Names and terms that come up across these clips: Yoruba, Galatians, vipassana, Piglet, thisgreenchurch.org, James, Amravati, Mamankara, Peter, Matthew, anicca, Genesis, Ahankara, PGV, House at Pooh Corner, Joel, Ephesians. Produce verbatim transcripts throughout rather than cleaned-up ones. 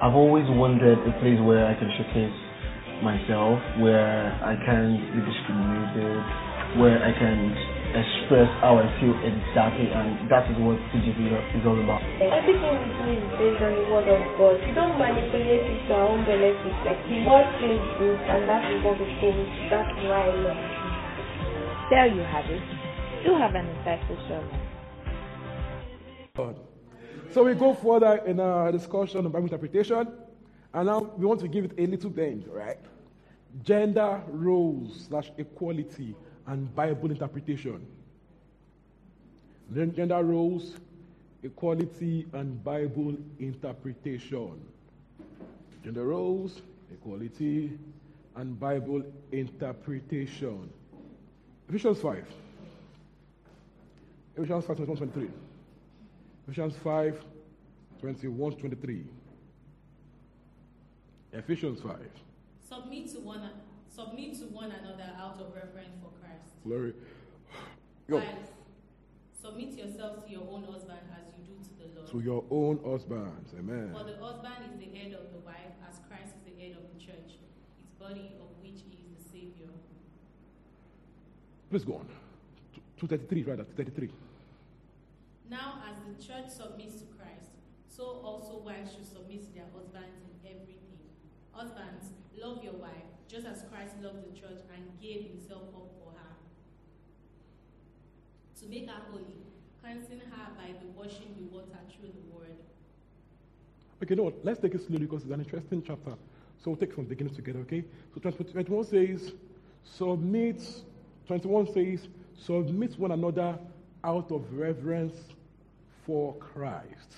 I've always wanted a place where I can showcase myself, where I can be discriminated, where I can express how I feel exactly, and that is what P G V is all about. Everything we do is based on the word of God. We don't manipulate it to our own benefit. Like the word plays good, and that is what we think. That's why I love you. There you have it. You have an insightful sermon. So we go further in our discussion on Bible interpretation, and now we want to give it a little bend, right? Gender roles slash equality and Bible interpretation. Gender roles, equality, and Bible interpretation. Gender roles, equality, and Bible interpretation. Ephesians five. Ephesians five, twenty-one twenty-three. Ephesians five, twenty-one to twenty-three. Ephesians five. Submit to one, submit to one another out of reverence for Christ. Glory. Wives, submit yourselves to your own husband as you do to the Lord. To your own husbands, amen. For the husband is the head of the wife, as Christ is the head of the church, his body of which he is the Savior. Please go on. two thirty-three, rather, two thirty-three. Now, as the church submits to Christ, so also wives should submit to their husbands in everything. Husbands, love your wife, just as Christ loved the church and gave himself up for her, to make her holy, cleansing her by the washing with water through the word. Okay, no, let's take it slowly because it's an interesting chapter. So we'll take from the beginning together, okay? So twenty-one says, submit, twenty-one says, submit one another out of reverence for Christ.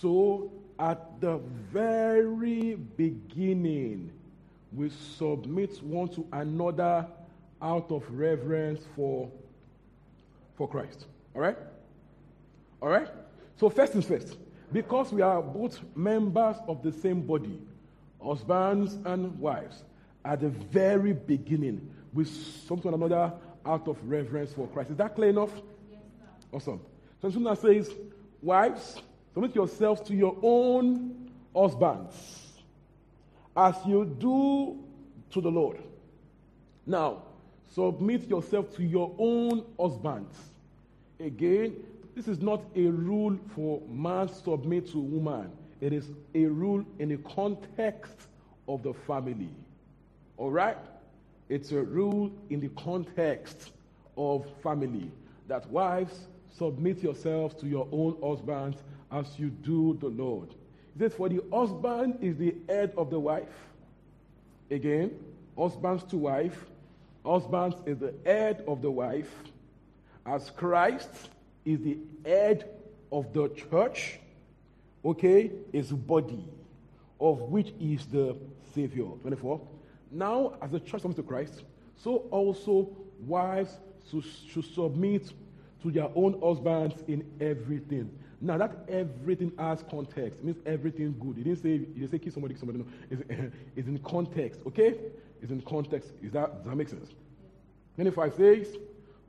So at the very beginning, we submit one to another out of reverence for, for Christ. All right? All right? So first things first, because we are both members of the same body, husbands and wives, at the very beginning, we submit one another out of reverence for Christ. Is that clear enough? Yes, sir. Awesome. So Suna says, wives, submit yourselves to your own husbands as you do to the Lord. Now, submit yourself to your own husbands. Again, this is not a rule for man submit to woman. It is a rule in the context of the family. All right? It's a rule in the context of family that wives, submit yourselves to your own husbands as you do the Lord. It says, for the husband is the head of the wife. Again, husbands to wife. Husbands is the head of the wife. As Christ is the head of the church, okay, his body, of which is the Savior. twenty-four. Now, as the church comes to Christ, so also wives should, should submit to their own husbands in everything. Now, that everything has context. It means everything good. He didn't say, he didn't say kill somebody, somebody. No. It's, it's in context, okay? It's in context. Is that, does that make sense? twenty-five says,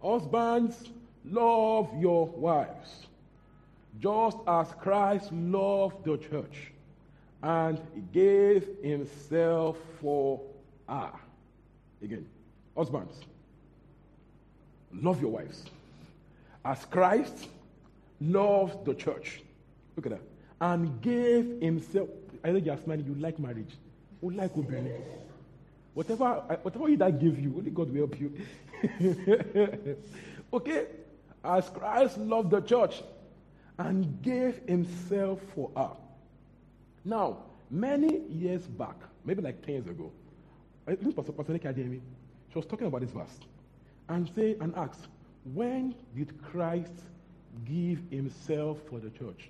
husbands, love your wives, just as Christ loved the church and gave himself for Ah, again, husbands, love your wives as Christ loved the church. Look at that. And gave himself. I know you're smiling. You like marriage. You like obedience. Whatever, whatever that give you, only God will help you. Okay? As Christ loved the church and gave himself for her. Now, many years back, maybe like ten years ago, she was talking about this verse and say and ask, when did Christ give himself for the church?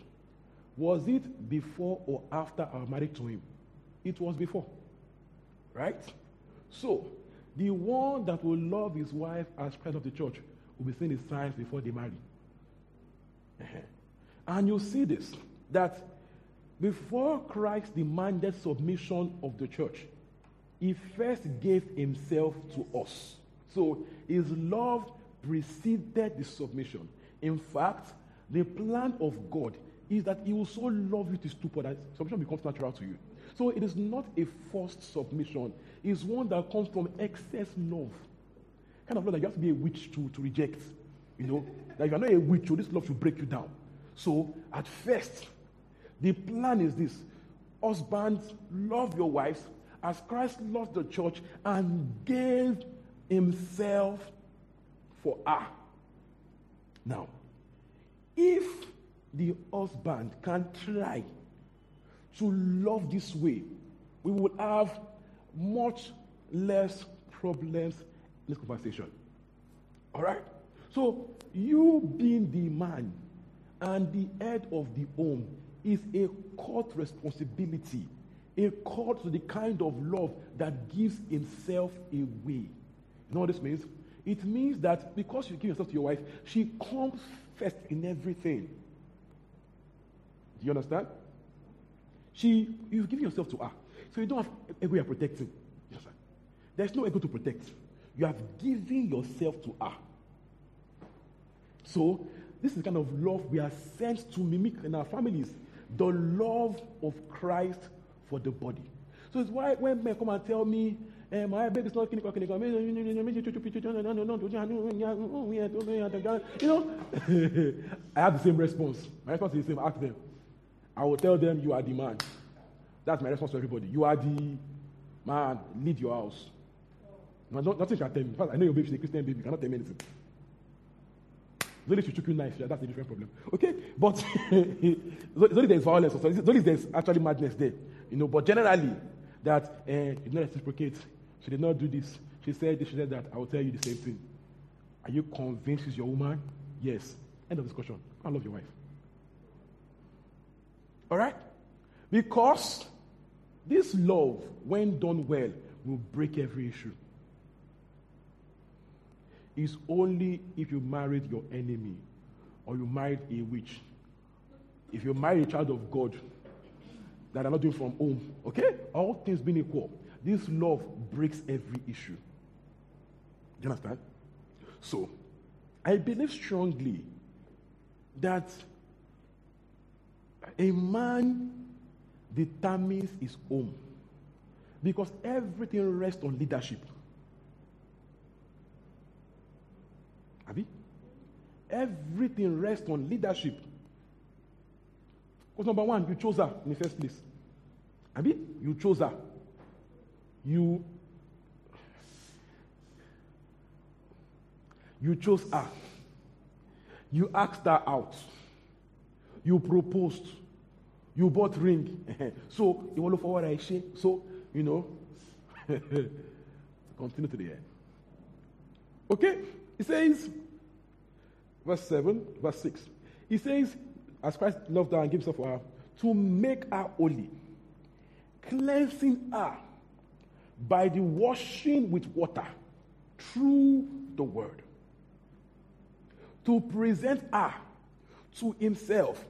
Was it before or after our marriage to him? It was before. Right? So, the one that will love his wife as Christ of the church will be seeing his signs before they marry. And you see this, that before Christ demanded submission of the church, he first gave himself to us. So his love preceded the submission. In fact, the plan of God is that he will so love you to stupor that submission becomes natural to you. So it is not a forced submission. It's one that comes from excess love. Kind of love that you have to be a witch to, to reject. You know, that if you are not a witch, this love should break you down. So at first, the plan is this. Husbands, love your wives as Christ loved the church and gave himself for her. Now, if the husband can try to love this way, we will have much less problems in this conversation. All right? So, you being the man and the head of the home is a called responsibility, a call to the kind of love that gives himself away. You know what this means? It means that because you give yourself to your wife, she comes first in everything. Do you understand? She, you give yourself to her, so you don't have a way of protecting. Yes, sir. There's no ego to protect. You have given yourself to her. So this is the kind of love we are sent to mimic in our families, the love of Christ for the body. So it's why when men come and tell me, eh, my baby is not clinical, clinical, you know, I have the same response. My response is the same. Ask them. I will tell them, you are the man. That's my response to everybody. You are the man. Lead your house. No, nothing can tell me. In fact, I know your baby is a Christian baby. You cannot tell me anything. Only if you took your knife, yeah, that's a different problem. Okay? But only there's violence, only there's actually madness there. You know, but generally, that uh, you did not reciprocate. She did not do this. She said this, she said that. I will tell you the same thing. Are you convinced she's your woman? Yes. End of discussion. I love your wife. Alright? Because this love, when done well, will break every issue. It's only if you married your enemy or you married a witch. If you marry a child of God that are not doing from home, okay? All things being equal, this love breaks every issue. Do you understand? So, I believe strongly that a man determines his home because everything rests on leadership. Abi? Everything rests on leadership. Because number one, you chose her in the first place. Abi? You chose her. You, you chose her. You asked her out. You proposed. You bought ring. So, you want to forward her exchange. So, you know, continue to the end. Okay? It says, verse seven, verse six. He says, as Christ loved her and gave himself for her, to make her holy, cleansing her by the washing with water through the word, to present her to himself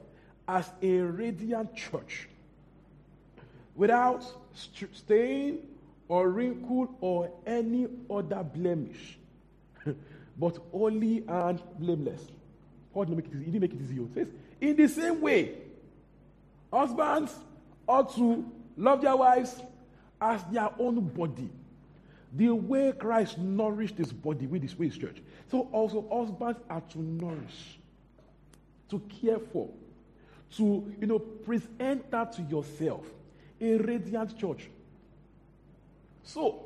as a radiant church, without stain or wrinkle or any other blemish, but holy and blameless. Paul didn't make it easy. He didn't make it easy. It says, in the same way, husbands ought to love their wives as their own body, the way Christ nourished his body with his, with his church. So also husbands are to nourish, to care for, to, you know, present that to yourself, a radiant church. So,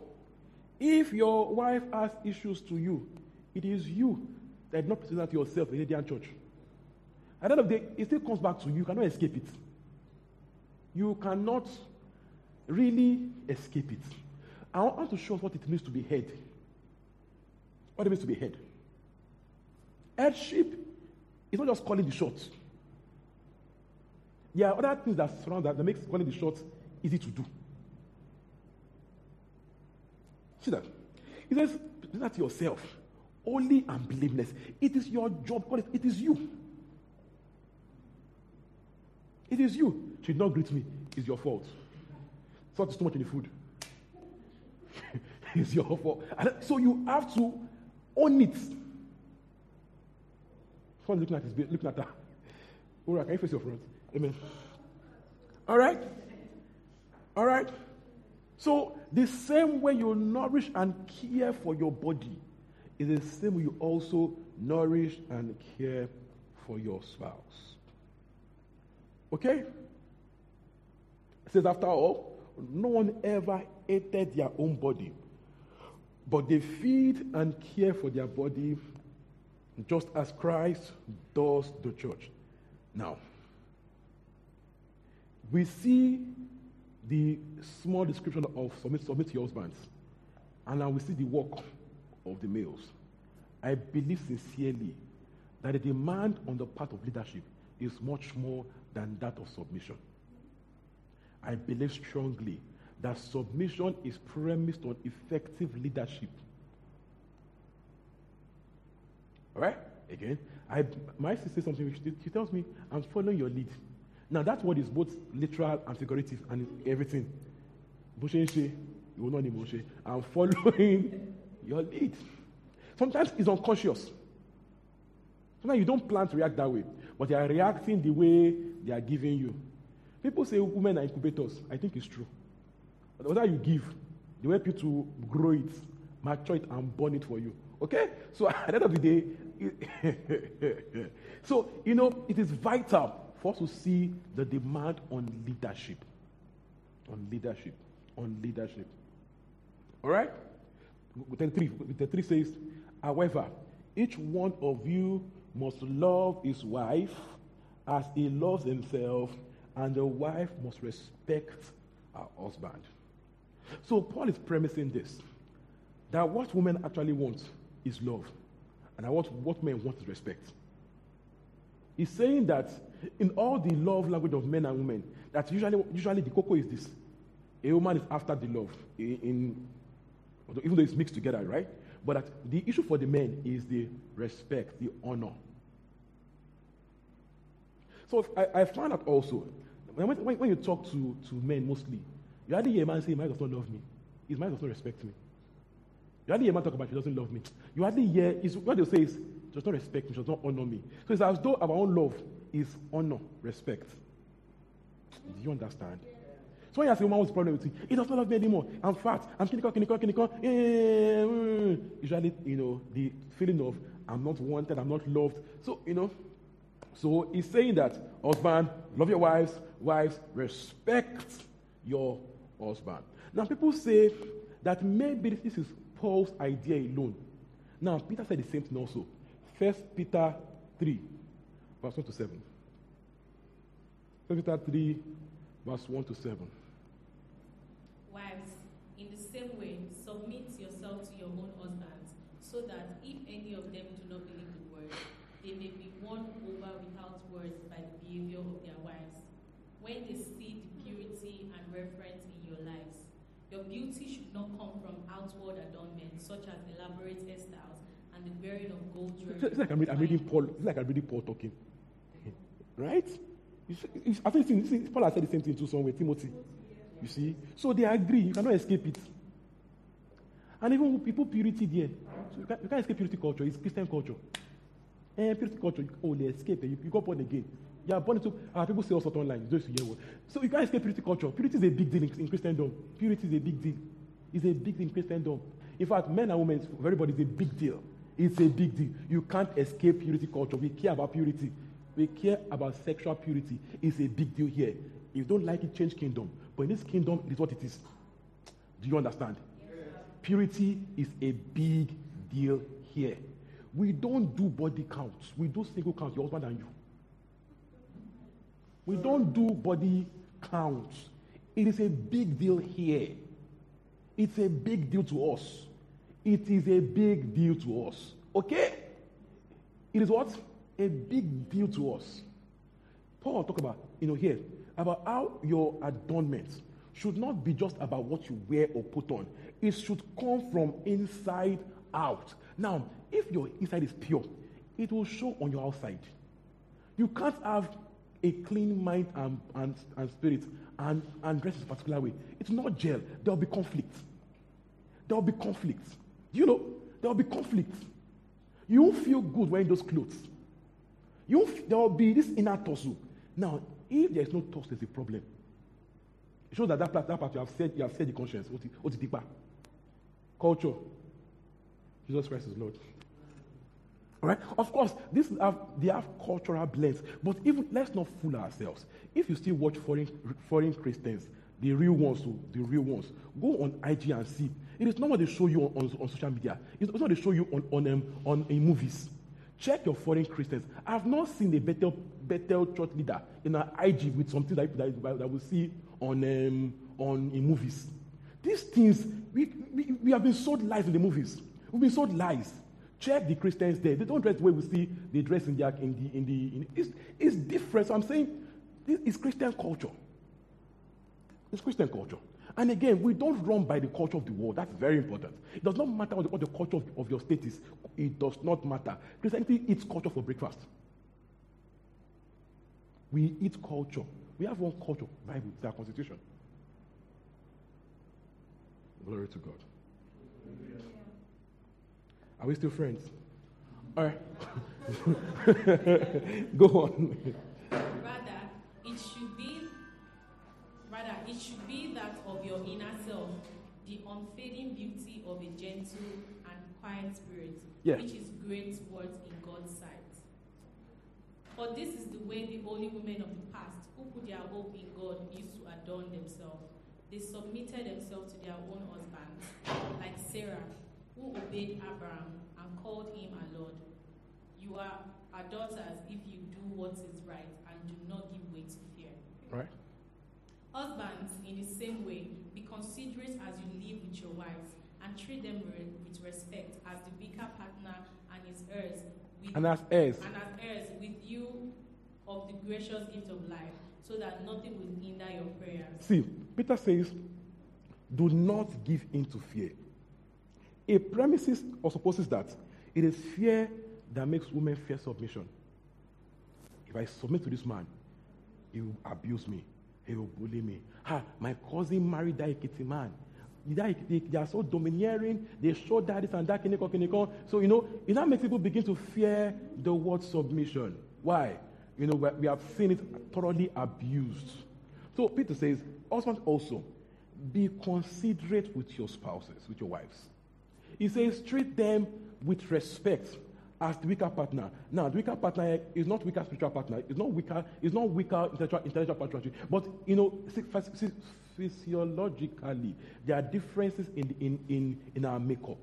if your wife has issues to you, it is you that did not present that to yourself in the Indian church. At the end of the day, it still comes back to you. You cannot escape it. You cannot really escape it. I want to show us what it means to be head. What it means to be head. Headship is not just calling the shots. There are other things that surround that that makes calling the shots easy to do. See that? He says, do that yourself. Holy and blameless. It is your job. It is you. It is you. She did not greet me. It's your fault. Salt is too much in the food. It's your fault. And so you have to own it. Someone looking at his bed, looking at her. All right, can you face your front? Amen. All right? All right? So the same way you nourish and care for your body is the same way you also nourish and care for your spouse. Okay? It says, after all, no one ever hated their own body, but they feed and care for their body just as Christ does the church. Now, we see the small description of submit, submit to your husbands, and now we see the work of the males. I believe sincerely that the demand on the part of leadership is much more than that of submission. I believe strongly that submission is premised on effective leadership. All right? Again, I, my sister says something, which she tells me, I'm following your lead. Now, that word is both literal and figurative and everything. You will not need Moshe. I'm following your lead. Sometimes it's unconscious. Sometimes you don't plan to react that way, but they are reacting the way they are giving you. People say women are incubators. I think it's true. But whatever you give, they help you to grow it, mature it, and burn it for you. Okay? So at the end of the day, it so, you know, it is vital for us to see the demand on leadership. On leadership. On leadership. All right? twenty-three says, however, each one of you must love his wife as he loves himself, and the wife must respect her husband. So Paul is premising this, that what women actually want is love, and that what, what men want is respect. He's saying that in all the love language of men and women, that usually usually the cocoa is this. A woman is after the love, in, in even though it's mixed together, right? But that the issue for the men is the respect, the honor. So I, I found out also, when, when, when you talk to, to men mostly, you hardly hear a man say, my wife does not love me. His wife does not respect me. You hardly hear a man talk about, she doesn't love me. You hardly hear, it's, what they say is, she does not respect me, she does not honor me. So it's as though our own love is honor, respect. Do you understand? Yeah. So when you ask a woman what's the problem with you, he does not love me anymore. I'm fat, I'm clinical, clinical, clinical. Usually, you know, the feeling of, I'm not wanted, I'm not loved. So, you know, So he's saying that, husband, love your wives, wives, respect your husband. Now people say that maybe this is Paul's idea alone. Now Peter said the same thing also. First Peter three, verse one to seven. First Peter three, verse one to seven. Wives, in the same way, submit yourself to your own husbands, so that if any of them do not believe the word, they may be won over without words by the behavior of their wives, when they see the purity and reverence in your lives. Your beauty should not come from outward adornment, such as elaborate hairstyles and the wearing of gold jewelry. It's like I'm, read, I'm reading Paul. It's like I'm reading Paul talking, right? It's, it's, I think it's, it's, Paul has said the same thing to somewhere, Timothy. You see, so they agree. You cannot escape it. And even people purity there, so you, can't, you can't escape purity culture. It's Christian culture. And purity culture, you only escape. You, you got born again. You are born into. Uh, people say all sorts online. So you can't escape purity culture. Purity is a big deal in, in Christendom. Purity is a big deal. It's a big deal in Christendom. In fact, men and women, for everybody, is a big deal. It's a big deal. You can't escape purity culture. We care about purity. We care about sexual purity. It's a big deal here. If you don't like it, change kingdom. But in this kingdom, it is what it is. Do you understand? Yes. Purity is a big deal here. We don't do body counts. We do single counts, your husband and you. We don't do body counts. It is a big deal here. It's a big deal to us. It is a big deal to us. Okay? It is what? A big deal to us. Paul talked about, you know, here, about how your adornment, should not be just about what you wear or put on. It should come from inside out. Now, if your inside is pure, it will show on your outside. You can't have a clean mind and, and, and spirit and, and dress in a particular way. It's not gel. There will be conflict. There will be conflict. You know, there will be conflict. You won't feel good wearing those clothes. You There will be this inner tussle. Now, if there is no tussle, there's a problem. It shows that that part, that part you have said, you have said the conscience. What's deeper? Culture. Jesus Christ is Lord. All right? Of course, this have, they have cultural blends, but even let's not fool ourselves. If you still watch foreign foreign Christians, the real ones, the real ones, go on I G and see. It is not what they show you on, on, on social media. It's not what they show you on on um, on in movies. Check your foreign Christians. I have not seen a better better church leader in an I G with something that that, that we see on um, on in movies. These things we, we we have been sold lies in the movies. We've been sold lies. Check the Christians there. They don't dress the way we see they dress in the in the in the. In, it's, it's different. So I'm saying, this is Christian culture. It's Christian culture. And again, we don't run by the culture of the world. That's very important. It does not matter what the, what the culture of, of your state is. It does not matter. Christianity eats culture for breakfast. We eat culture. We have one culture, Bible, it's our constitution. Glory to God. Yeah. Are we still friends? All right. Go on. Rather, it should be rather it should be that of your inner self, the unfading beauty of a gentle and quiet spirit, yeah. which is great worth in God's sight. For this is the way the holy women of the past, who put their hope in God, used to adorn themselves. They submitted themselves to their own husbands, like Sarah, who obeyed Abraham and called him our Lord. You are our daughters if you do what is right and do not give way to fear. Right. Husbands, in the same way, be considerate as you live with your wives and treat them with respect as the weaker partner and his heirs. With, and as heirs. And as heirs with you of the gracious gift of life, so that nothing will hinder your prayers. See, Peter says, do not give in to fear. It premises or supposes that it is fear that makes women fear submission. If I submit to this man, he will abuse me. He will bully me. Ha, my cousin married that Ikiti man. They, they, they are so domineering. They show that this and that. Kineko, kineko. So, you know, it now makes people begin to fear the word submission. Why? You know, we have seen it thoroughly abused. So Peter says, husbands also, be considerate with your spouses, with your wives. He says, treat them with respect as the weaker partner. Now, the weaker partner is not weaker spiritual partner. It's not weaker, it's not weaker intellectual, intellectual partnership. But, you know, physiologically, there are differences in, in, in, in our makeup.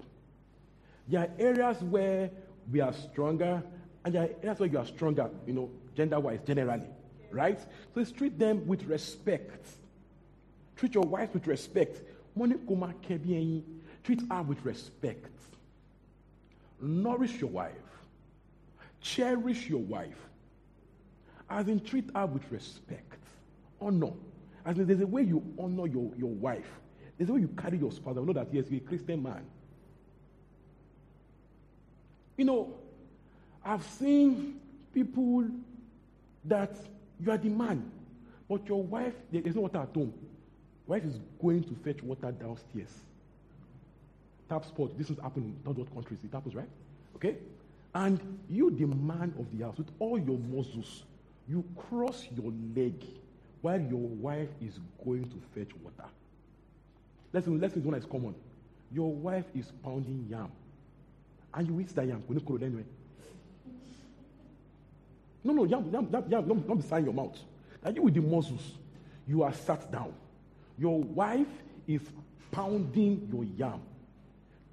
There are areas where we are stronger, and there are areas where you are stronger, you know, gender-wise, generally. Right? So let's treat them with respect. Treat your wife with respect. Treat her with respect. Nourish your wife. Cherish your wife. As in, treat her with respect. Honor. As in, there's a way you honor your, your wife. There's a way you carry your spouse. I know that, yes, you're a Christian man. You know, I've seen people that you are the man, but your wife, there's no water at home. Wife is going to fetch water downstairs. Tap spot. This is happening in third world countries. It happens, right? Okay? And you, the man of the house, with all your muscles, you cross your leg while your wife is going to fetch water. Let's let's one is common. Your wife is pounding yam, and you eat that yam. No, no, yam, yam, yam, yam, not beside your mouth. And you with the muscles, you are sat down. Your wife is pounding your yam.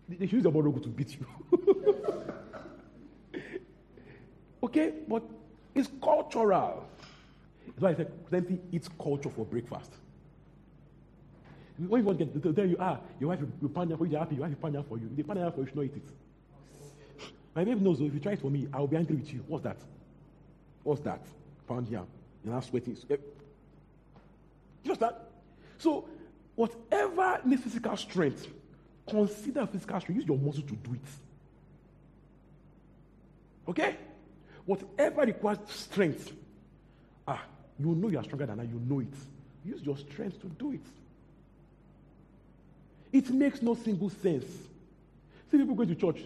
They use the borogo to beat you. Okay, but it's cultural. That's why I said, plenty eats culture for breakfast. When you want to get there, you are. Your wife will pound down for you, they're happy. Your wife will pound down for you. If they pound down for you, you should not eat it. My baby knows, if you try it for me, I will be angry with you. What's that? What's that? Pound yam. You're not sweating. You understand? So, Whatever needs physical strength, consider physical strength. Use your muscle to do it. Okay? Whatever requires strength, ah, you know you are stronger than I, you know it. Use your strength to do it. It makes no single sense. See people going to church.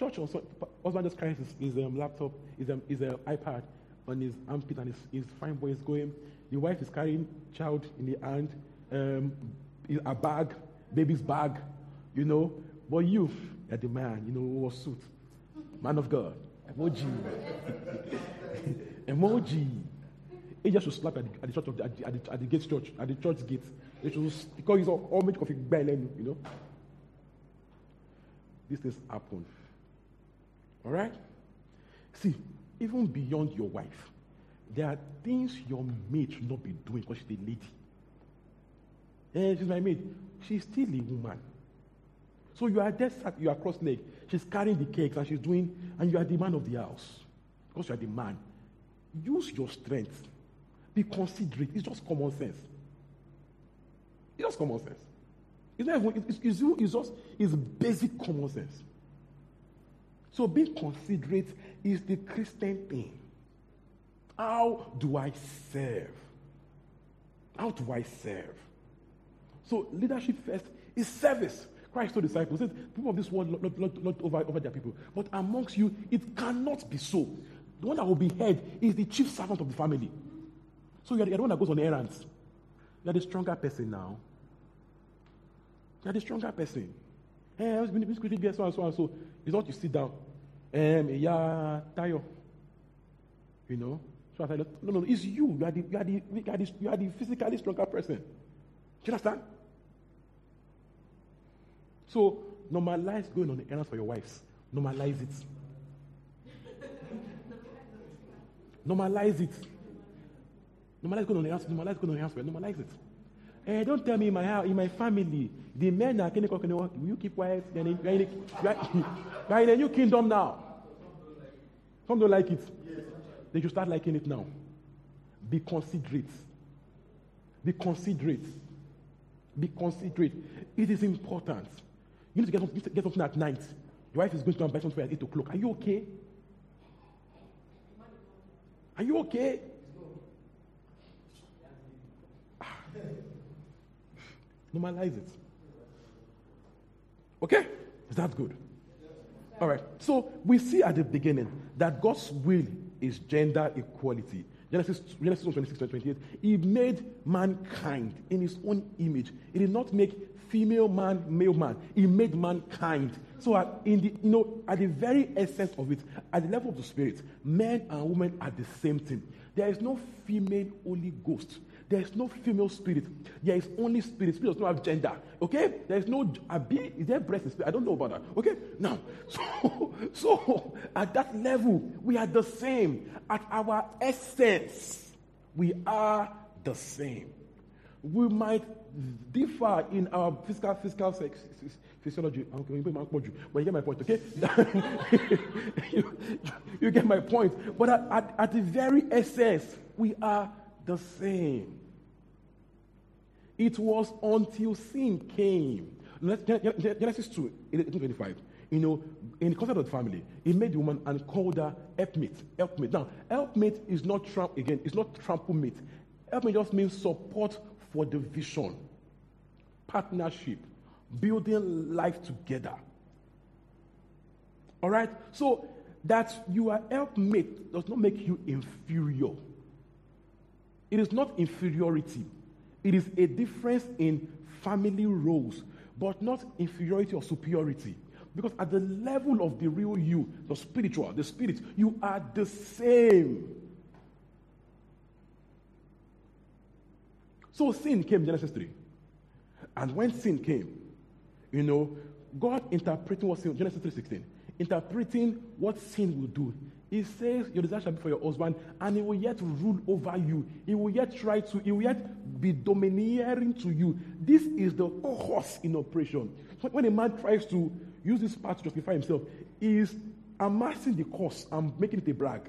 Church on Sunday, husband just carries his, his um, laptop, his, um, his uh, iPad on his armpit, and his, his fine boy is going. The wife is carrying child in the hand, um, a bag, baby's bag, you know. But you, you're the man, you know, wore suit, man of God, emoji, emoji. He just should slap at the, at the church of the, at the, at the, at the gate church, at the church gate. They should, because he's all made of it, you know. These things happen. All right? See, even beyond your wife, there are things your mate should not be doing because she's a lady. And she's my mate. She's still a woman. So you are there, you are cross-legged. She's carrying the cakes and she's doing, and you are the man of the house because you are the man. Use your strength. Be considerate. It's just common sense. It's just common sense. It's not even, it's, it's, it's just, it's basic common sense. So being considerate is the Christian thing. How do I serve? How do I serve? So leadership first is service. Christ told the disciples, says, people of this world not, not, not over, over their people, but amongst you, it cannot be so. The one that will be head is the chief servant of the family. So you are the one that goes on errands. You are the stronger person now. You are the stronger person. Hey, I was going to be so and so and so. It's not you sit down. Um, yeah, tayo. You know? So I said, no, no, no, it's you. You are the, you are the, you are the, you are the physically stronger person. Do you understand? So normalize going on errands for your wives. Normalize it. Normalize it. Normalize going on the house. Normalize going on the house. Normalize it. Eh, don't tell me in my house, in my family, the men are can will you keep quiet? You are in a new kingdom now. Some don't like it. They should start liking it now. Be considerate. Be considerate. Be considerate. It is important. You need to get something, to get something at night. Your wife is going to go and buy something at eight o'clock. Are you okay? Are you okay? Normalize it. Okay? Is that good? All right. So we see at the beginning that God's will is gender equality. Genesis Genesis one twenty-six to twenty-eight. He made mankind in his own image. He did not make female man, male man. He made mankind. So at, in the, you know, at the very essence of it, at the level of the spirit, men and women are the same thing. There is no female Holy Ghost. There is no female spirit. There is only spirit. Spirit does not have gender. Okay? There is no... Is there breath in spirit? I don't know about that. Okay? Now, so, so at that level, we are the same. At our essence, we are the same. We might differ in our physical, physical sex, physiology. But you get my point, okay? you, you get my point. But at, at, at the very essence, we are the same. It was until sin came. Genesis two, twenty-five. You know, in the concept of the family, he made the woman and called her helpmate. Helpmate. Now, helpmate is not tramp again. It's not trample mate. Helpmate just means support for the vision, partnership, building life together. All right. So that you are helpmate does not make you inferior. It is not inferiority. It is a difference in family roles, but not inferiority or superiority. Because at the level of the real you, the spiritual, the spirit, you are the same. So sin came, Genesis three. And when sin came, you know, God interpreting what sin, Genesis three sixteen, interpreting what sin will do. He says, your desire shall be for your husband, and he will yet rule over you. He will yet try to, he will yet be domineering to you. This is the horse in operation. So when a man tries to use this part to justify himself, he is amassing the cost and making it a brag.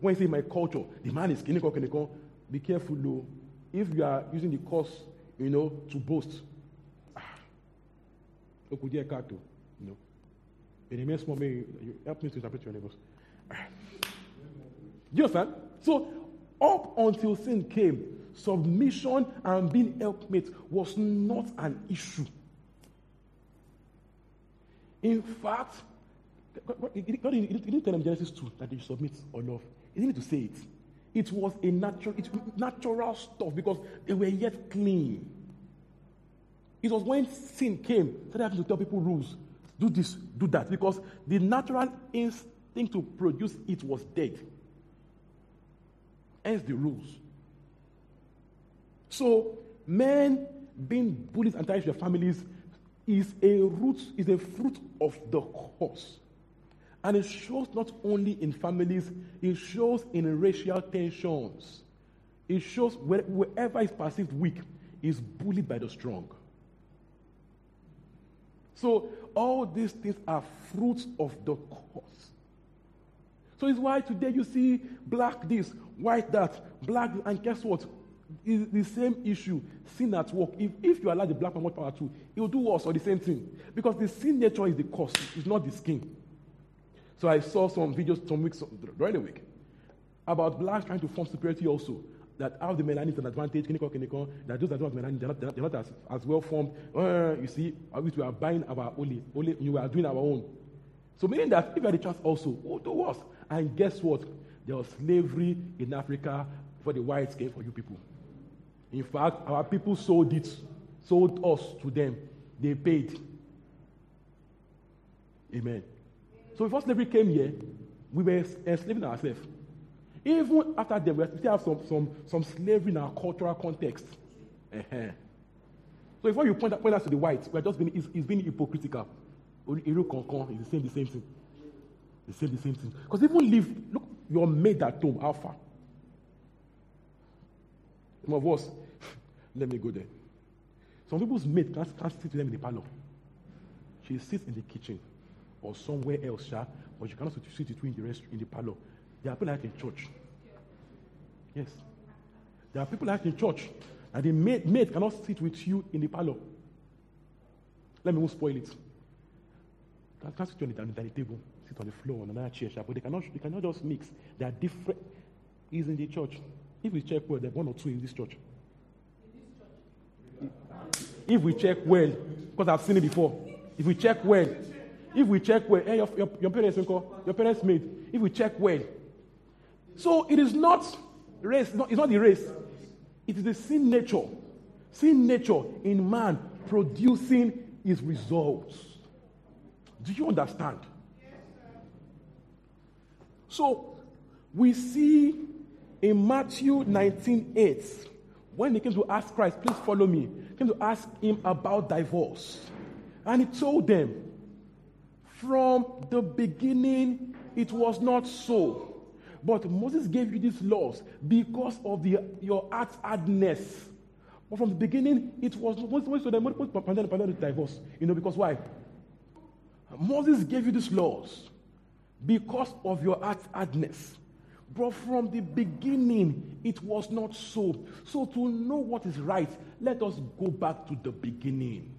When you say, my culture, the man is kiniko kiniko, be careful though. If you are using the cost you know, to boast. Look, we get a character, you know. In a minute, you help me to interpret your neighbors. You understand? So, up until sin came, submission and being helpmates was not an issue. In fact, he didn't tell them Genesis two that they submit or love. He didn't need to say it. It was a natural, it, natural stuff because they were yet clean. It was when sin came that they had to tell people rules. Do this, do that. Because the natural instinct to produce it was dead. Hence the rules. So, men being bullies and tied to their families is a root, is a fruit of the cause. And it shows not only in families, it shows in racial tensions. It shows where, wherever is perceived weak is bullied by the strong. So, all these things are fruits of the cause. So, it's why today you see black this, white that, black, and guess what? It's the same issue, sin at work. If, if you allow the black and white power to, it will do worse or the same thing. Because the sin nature is the cause, it's not the skin. So I saw some videos some weeks during the week about blacks trying to form superiority also. That how the melanin is an advantage, clinical, clinical, that those that don't have melanin, they're not, they're not as, as well formed. Uh, you see, we are buying our only, only, you are doing our own. So meaning that if you are the church also, oh, do worse. And guess what? There was slavery in Africa before the whites came for you people. In fact, our people sold it, sold us to them. They paid. Amen. So before slavery came here, we were enslaving ourselves. Even after them, we still have some, some, some slavery in our cultural context. Uh-huh. So before you point that, point that to the whites, we're just being, it's, it's being hypocritical. It's the same, the same thing. The same, the same thing. Because even live, look, you're made at home, Alpha. Some of us, let me go there. Some people's maid can't, can't sit with them in the parlor. She sits in the kitchen or somewhere else, yeah? But you cannot sit between the rest in the parlor. There are people like in church. Yes. There are people like in church, and the maid, maid cannot sit with you in the parlor. Let me not spoil it. They can't sit on the, on the table, sit on the floor, on another chair, yeah? But they cannot, they cannot just mix. They are different. Is in the church. If we check well, there are one or two in this church. In this church. If we check well, because I've seen it before. If we check well, if we check well, hey, your, your, your parents, your parents made. If we check well, so it is not race. It's not, it's not the race. It is the sin nature, sin nature in man producing his results. Do you understand? So we see. In Matthew nineteen eight, when he came to ask Christ, please follow me, came to ask him about divorce. And he told them, from the beginning it was not so. But Moses gave you these laws because of the, your heart's hardness. But from the beginning it was Moses told them, Moses divorce. You know, because why? Moses gave you these laws because of your heart's hardness. But from the beginning, it was not so. So to know what is right, let us go back to the beginning.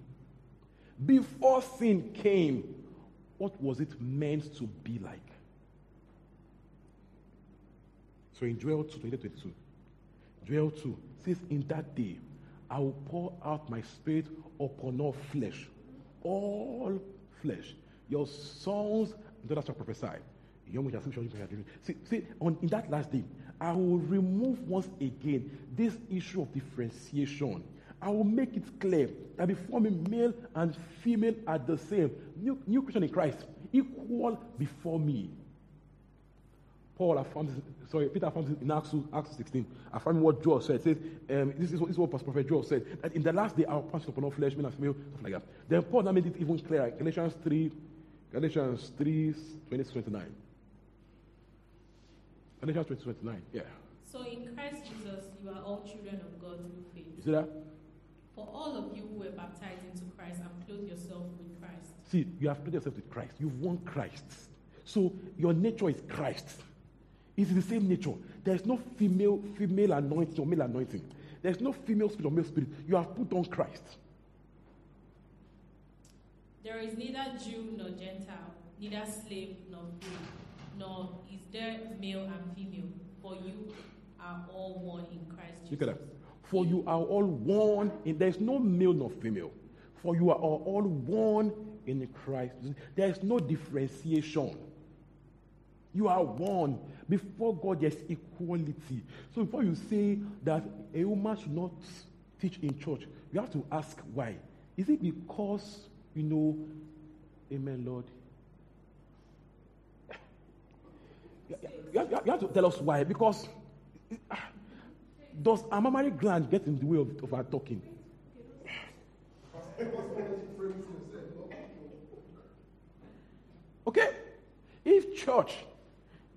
Before sin came, what was it meant to be like? So in Joel two, twenty-two, Joel two says, in that day, I will pour out my spirit upon all flesh. All flesh. Your sons and daughters shall prophesy. See, see on, in that last day, I will remove once again this issue of differentiation. I will make it clear that before me, male and female are the same. New, new creation in Christ, equal before me. Paul affirms, sorry, Peter affirms in Acts sixteen, affirming what Joel said. It says, um, this, is what, this is what Prophet Joel said, that in the last day I will pass upon all flesh, male and female, stuff like that. Then Paul now made it even clearer. Galatians three. Galatians three, twenty to twenty-nine. Galatians three, twenty-nine, yeah. So in Christ Jesus, you are all children of God through faith. You see that? For all of you who were baptized into Christ and clothed yourself with Christ. See, you have clothed yourself with Christ. You've won Christ. So your nature is Christ. It's the same nature. There is no female female anointing or male anointing. There's no female spirit or male spirit. You have put on Christ. There is neither Jew nor Gentile, neither slave nor free, nor is there male and female, for you are all one in Christ Jesus. Look at that. For you are all one, and there is no male nor female. For you are all one in Christ. There is no differentiation. You are one. Before God, there's equality. So before you say that a woman should not teach in church, you have to ask why. Is it because, you know, amen, Lord? You have, you have to tell us why. Because does our mammary gland get in the way of, of our talking? Okay? If church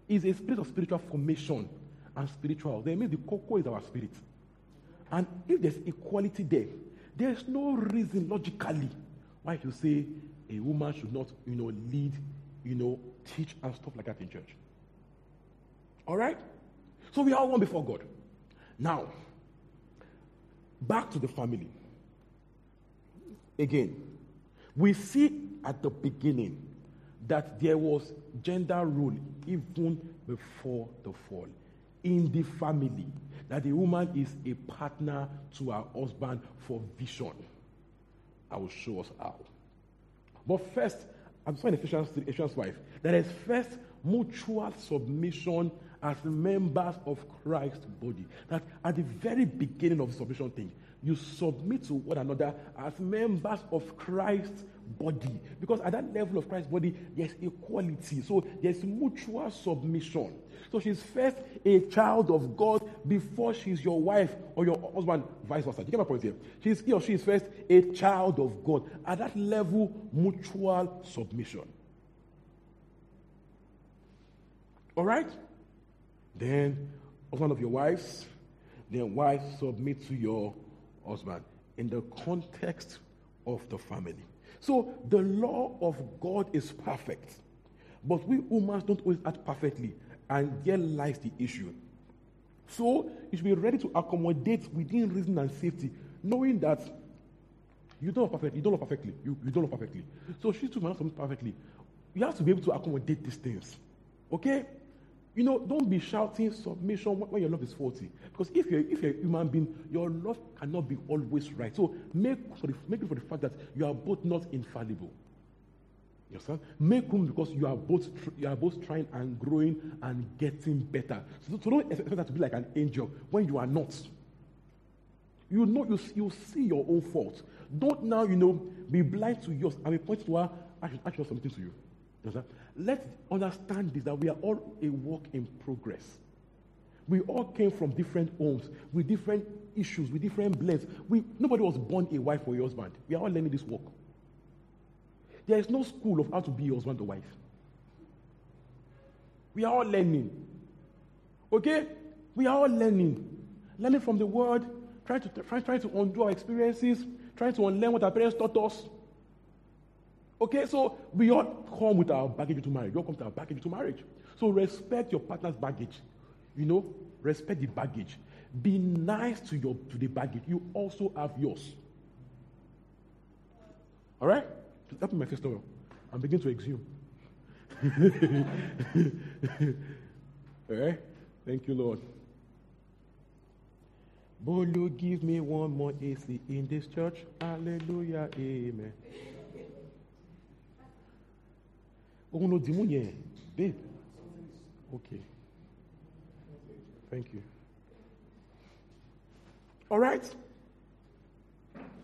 is a spirit of spiritual formation and spiritual, then it means the cocoa is our spirit. And if there's equality there, there's no reason logically why you say a woman should not, you know, lead, you know, teach and stuff like that in church. All right? So we are one before God. Now, back to the family. Again, we see at the beginning that there was gender rule even before the fall in the family, that the woman is a partner to her husband for vision. I will show us how. But first, I'm sorry, Ephesians, Ephesians five, there is first mutual submission as members of Christ's body. That at the very beginning of the submission thing, you submit to one another as members of Christ's body. Because at that level of Christ's body, there's equality. So there's mutual submission. So she's first a child of God before she's your wife or your husband, vice versa. Do you get my point here? She's, he or she is first a child of God. At that level, mutual submission. All right? Then, husband of your wives, then wives submit to your husband in the context of the family. So the law of God is perfect, but we humans don't always act perfectly, and there lies the issue. So you should be ready to accommodate within reason and safety, knowing that you don't know perfectly, you don't know perfectly, you, you don't know perfectly. So she too might not submit perfectly. You have to be able to accommodate these things, okay? You know, don't be shouting submission when your love is faulty. Because if you're, if you're a human being, your love cannot be always right. So make sorry, make room for the fact that you are both not infallible. You understand? Make room because you are both you are both trying and growing and getting better. So, so don't expect that to be like an angel when you are not. You know, you, you see your own fault. Don't now, you know, be blind to yours and be pointing to her, I should actually something to you. Let's understand this, that we are all a work in progress. We all came from different homes, with different issues, with different blends. We, nobody was born a wife or a husband. We are all learning this work. There is no school of how to be a husband or wife. We are all learning. Okay? We are all learning. Learning from the word, trying to, try, try to undo our experiences, trying to unlearn what our parents taught us. Okay, so we all come with our baggage into marriage. We all come with our baggage into marriage. So respect your partner's baggage. You know, respect the baggage. Be nice to your to the baggage. You also have yours. All right? That's my first oil. I'm beginning to exhume. All right? Thank you, Lord. Bolu, give me one more A C in this church. Hallelujah. Amen. Oh no, Dimunia, babe. Okay. Thank you. All right.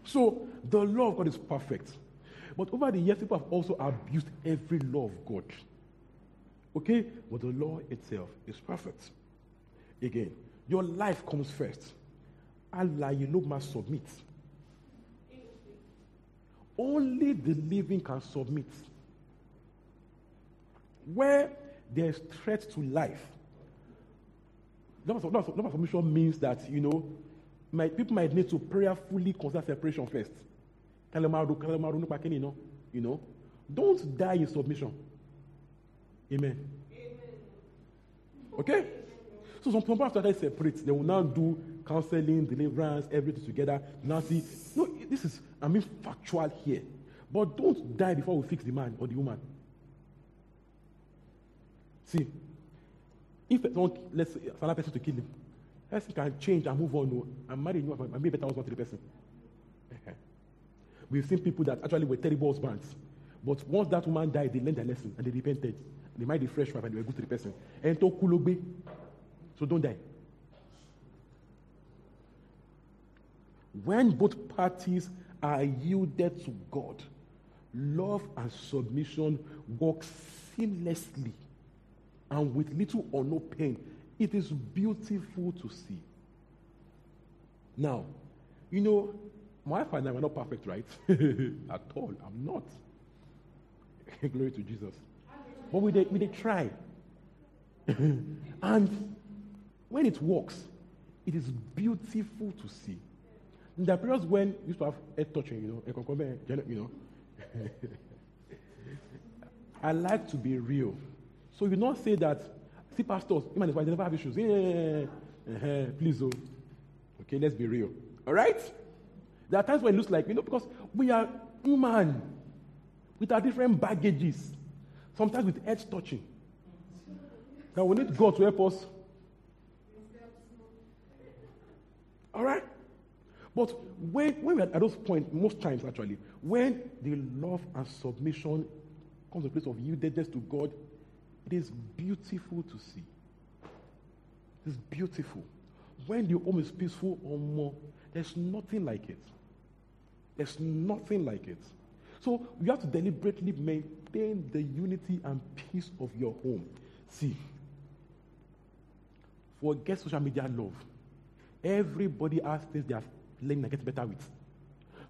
So the law of God is perfect, but over the years people have also abused every law of God. Okay, but the law itself is perfect. Again, your life comes first. Allah, you know, must submit. Only the living can submit. Where there is threat to life, love submission means that, you know, my, people might need to prayerfully consider separation first. You know, don't die in submission. Amen. Amen. Okay? So some people, after they separate, they will now do counseling, deliverance, everything together. Now see, no, this is, I mean, factual here. But don't die before we fix the man or the woman. See, if someone, let's say, another person to kill him, that person can change and move on. No, I'm married, no, I'm a better husband to the person. We've seen people that actually were terrible husbands. But once that woman died, they learned their lesson and they repented. They might be fresh wife and they were good to the person. And to kulogbe. So don't die. When both parties are yielded to God, love and submission work seamlessly and with little or no pain. It is beautiful to see. Now, you know, my wife and I were not perfect, right? At all. I'm not. Glory to Jesus. But we did, we did try. And when it works, it is beautiful to see. In the periods when we used to have head touching, you know, you know. I like to be real. So you not say that, see pastors, him and his wife, they never have issues. Yeah, uh-huh, please, oh. Okay, let's be real. All right? There are times when it looks like, you know, because we are human with our different baggages, sometimes with edge touching. Now we need God to help us. All right? But when, when we're at those points, most times actually, when the love and submission comes to a place of yieldedness to God, it is beautiful to see. It is beautiful. When the home is peaceful or more, there's nothing like it. There's nothing like it. So you have to deliberately maintain the unity and peace of your home. See, forget social media love. Everybody has things they are learning and getting better with.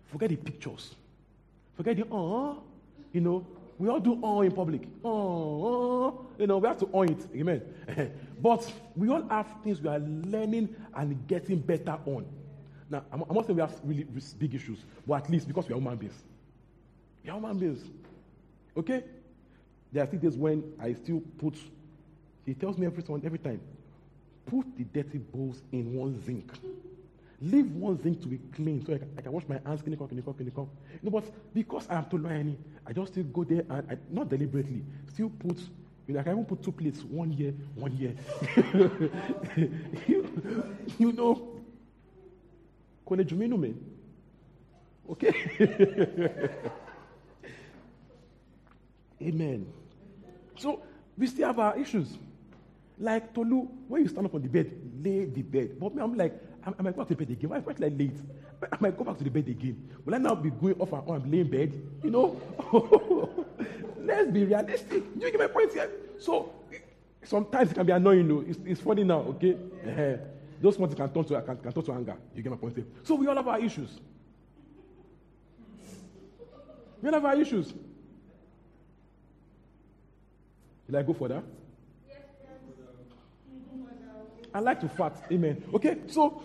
Forget the pictures. Forget the oh, you know. We all do oh in public. Oh, you know, we have to oh it. Amen. But we all have things we are learning and getting better on. Now, I'm not saying we have really big issues, but at least because we are human beings. We are human beings. Okay? There are still days when I still put, he tells me every, every time, put the dirty bowls in one sink. Leave one zinc to be clean so I can, I can wash my hands, clean, clean, clean, clean. No, but because I am too loyal, I just still go there and I, not deliberately, still put, you know, I can even put two plates, one year, one year. you, you know, okay? Amen. So, we still have our issues. Like Tolu, when you stand up on the bed, lay the bed. But me, I'm like, I might go back to the bed again. Why should I lay it? I might go back to the bed again. Will I now be going off and on? I'm laying bed. You know? Let's be realistic. Do you get my point here? So, sometimes it can be annoying, though. It's, it's funny now, okay? Yeah. Those ones can turn to can, can turn to anger. You get my point here? So, we all have our issues. We all have our issues. Will I go further? Yes, I like to fart. Amen. Okay, so...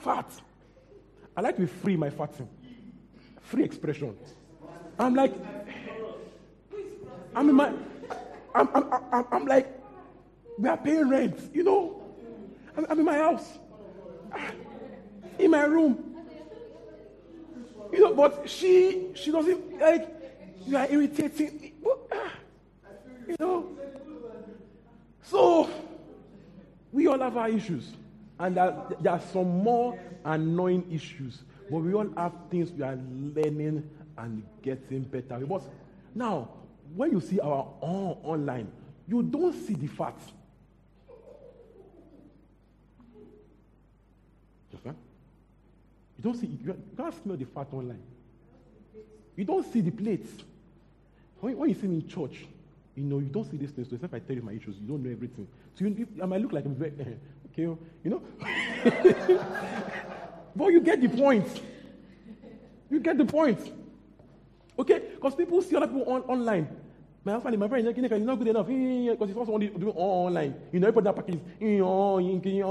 Fat. I like to be free, my fatting. Free expression. I'm like, I'm in my, I'm, I'm, I'm, I'm like, we are paying rent, you know? I'm, I'm in my house. In my room. You know, but she, she doesn't, like, you are irritating. You know? So, we all have our issues. And there are some more annoying issues. But we all have things we are learning and getting better. But now, when you see our own online, you don't see the facts. You don't see, you can't smell the fat online. You don't see the plates. When, when you see me in church, you know, you don't see these things. So except I tell you my issues, you don't know everything. So you, you, I might look like I'm very... You know, but you get the point. You get the point, okay? Because people see other people on online. My husband, my friend, he's not good enough because he's also only doing all online. You know, everybody that package, you know, you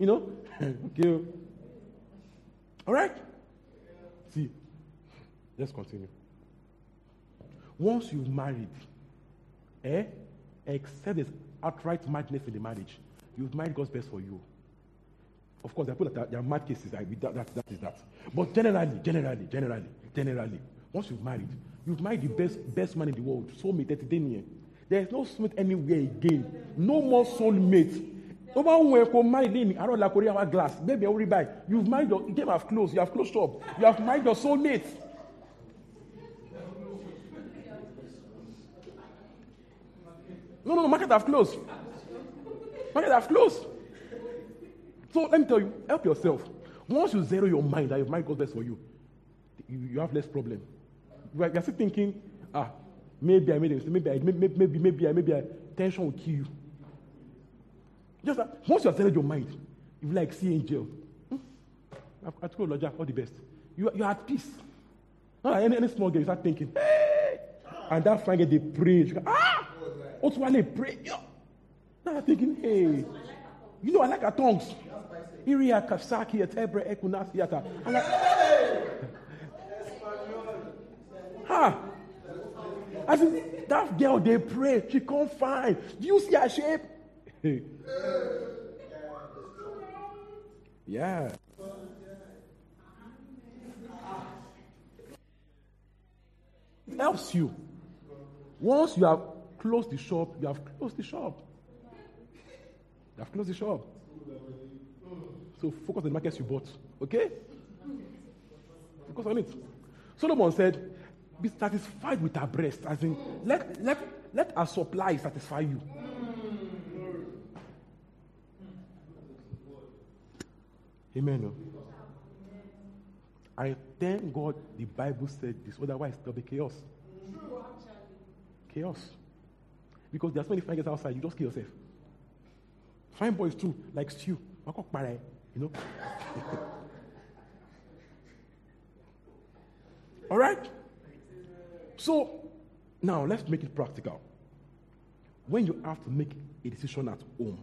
know, okay. All right. See, let's continue. Once you've married, eh? Except there's outright madness in the marriage. You've married God's best for you. Of course, there are people that are, there are mad cases. Like that, that, that is that. But generally, generally, generally, generally, once you've married, you've married the best best man in the world, soulmate, etidemie. There is no soulmate anywhere again. No more soulmate. You've married your game have closed, you have closed up. You have married your soulmate. No, no, no, market have closed. Market have closed. So let me tell you, help yourself. Once you zero your mind that your mind goes best for you, you, you have less problem. You are, you are still thinking, ah, maybe I made a mistake, maybe I, maybe, maybe, maybe I, maybe I, tension will kill you. Just that, once you have settled your mind, you like see angel. Hmm? I told Lodger, all the best. You, you are at peace. Not like any, any small girl, you start thinking, hey! And that fine girl, they pray. She goes, ah! What's why they pray? Now I'm thinking, hey, you know, I like her tongues. Iria, Kafsaki, Tebre, Ekunas, Yata. I'm like, ha! I said, that girl, they pray. She can't find. Do you see her shape? Hey. Yeah. It helps you. Once you have closed the shop, you have closed the shop. You have closed the shop. So focus on the markets you bought. Okay? Focus on it. Solomon said, be satisfied with our breast. As in, let, let, let our supply satisfy you. Amen. I thank God the Bible said this, otherwise there'll be chaos. True, actually. Chaos. Because there's so many fine guys outside, you just kill yourself. Fine boys too, like stew. You know? Alright? So, now let's make it practical. When you have to make a decision at home,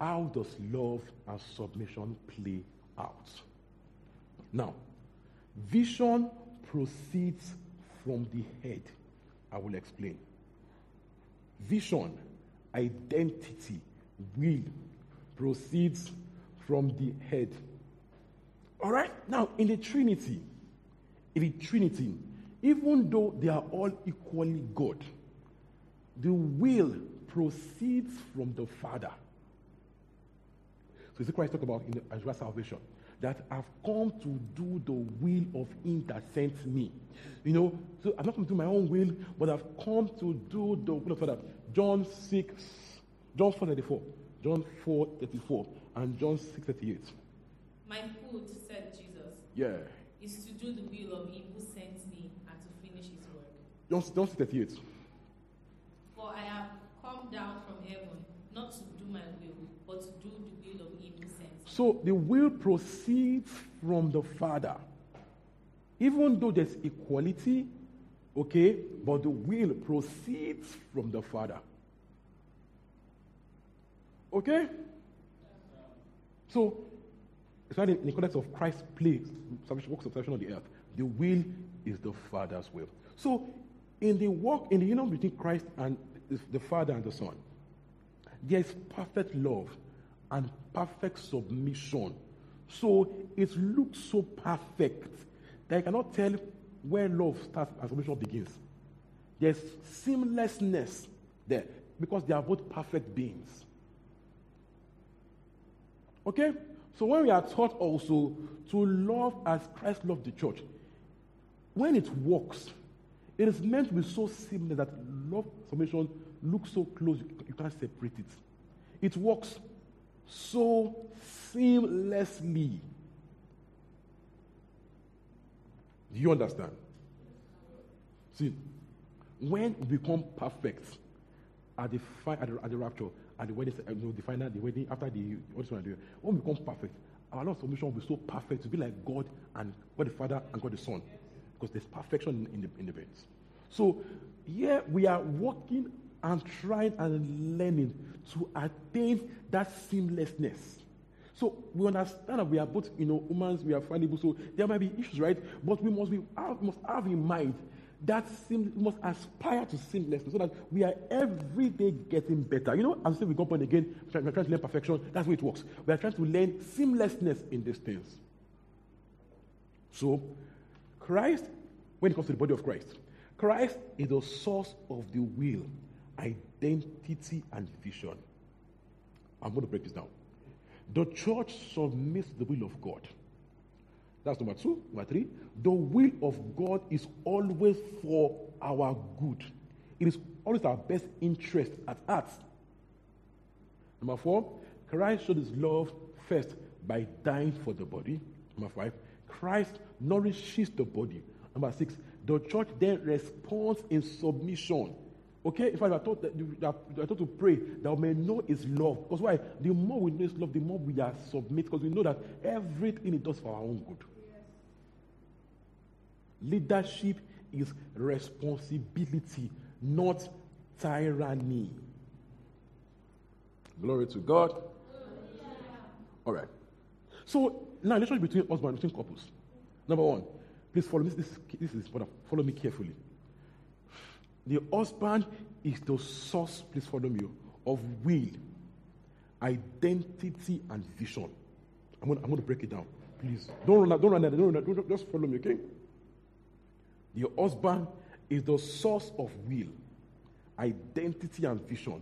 how does love and submission play out? Now, vision proceeds from the head. I will explain. Vision, identity, will proceeds from the head. All right? Now, in the Trinity, in the Trinity, even though they are all equally God, the will proceeds from the Father. So, this is Christ talk about in the Angela salvation that I've come to do the will of Him that sent me. You know, so I'm not going to do my own will, but I've come to do the will of Father. John six, John four thirty four, John four thirty four, and John six thirty eight. My food, said Jesus, yeah, is to do the will of Him who sent me and to finish His work. John John six thirty eight. For I have come down from heaven not to do my will, but to do the will of Him who sent me. So the will proceeds from the Father. Even though there's equality, okay, but the will proceeds from the Father. Okay? So, it's not in the context of Christ's play, works of salvation on the earth. The will is the Father's will. So, in the work, in the union between Christ and the Father and the Son, there is perfect love and perfect submission. So it looks so perfect that I cannot tell where love starts and submission begins. There's seamlessness there because they are both perfect beings. Okay? So when we are taught also to love as Christ loved the church, when it works, it is meant to be so seamless that love submission looks so close, you can't separate it. It works so seamlessly. Do you understand? See, when we become perfect at the fi- at the, at the rapture, at the wedding, you know, the final, the wedding, after the when we become perfect, our Lord's submission will be so perfect to be like God and God the Father and God the Son, because there's perfection in the in the events. So here we are working and trying and learning to attain that seamlessness. So we understand that we are both, you know, humans, we are fallible, so there might be issues, right? But we must be, we must have in mind that sim- must aspire to sinlessness so that we are every day getting better. You know, I'm saying we go born again, we're trying to learn perfection. That's where it works. We're trying to learn sinlessness in these things. So, Christ, when it comes to the body of Christ, Christ is the source of the will, identity, and vision. I'm going to break this down. The church submits the will of God. That's number two. Number three, the will of God is always for our good. It is always our best interest at heart. Number four, Christ showed his love first by dying for the body. Number five, Christ nourishes the body. Number six, the church then responds in submission. Okay, in fact, I thought that I thought to pray that we may know His love. Because why? The more we know His love, the more we are submit. Because we know that everything it does for our own good. Yes. Leadership is responsibility, not tyranny. Glory to God. Yeah. All right. So now, relationship between husband and couples. Number one, please follow me. This, this is important. Follow me carefully. The husband is the source, please follow me, of will, identity, and vision. I'm going, I'm going to break it down. Please, don't run, don't run, don't run, don't, just follow me, okay? The husband is the source of will, identity, and vision.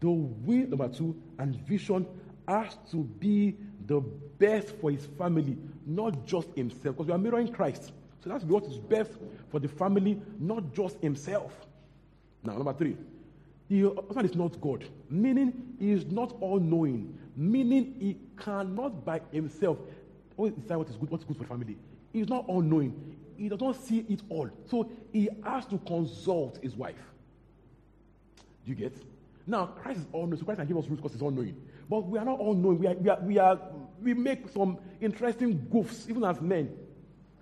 The will, number two, and vision has to be the best for his family, not just himself, because we are mirroring Christ. So that's what is best for the family, not just himself. Now, number three, the husband is not God, meaning he is not all-knowing, meaning he cannot by himself always decide what is good, what's good for the family. He is not all-knowing. He does not see it all. So he has to consult his wife. Do you get? Now, Christ is all-knowing, so Christ can give us rules because he's all-knowing. But we are not all-knowing. We are, we are, we are, we make some interesting goofs, even as men.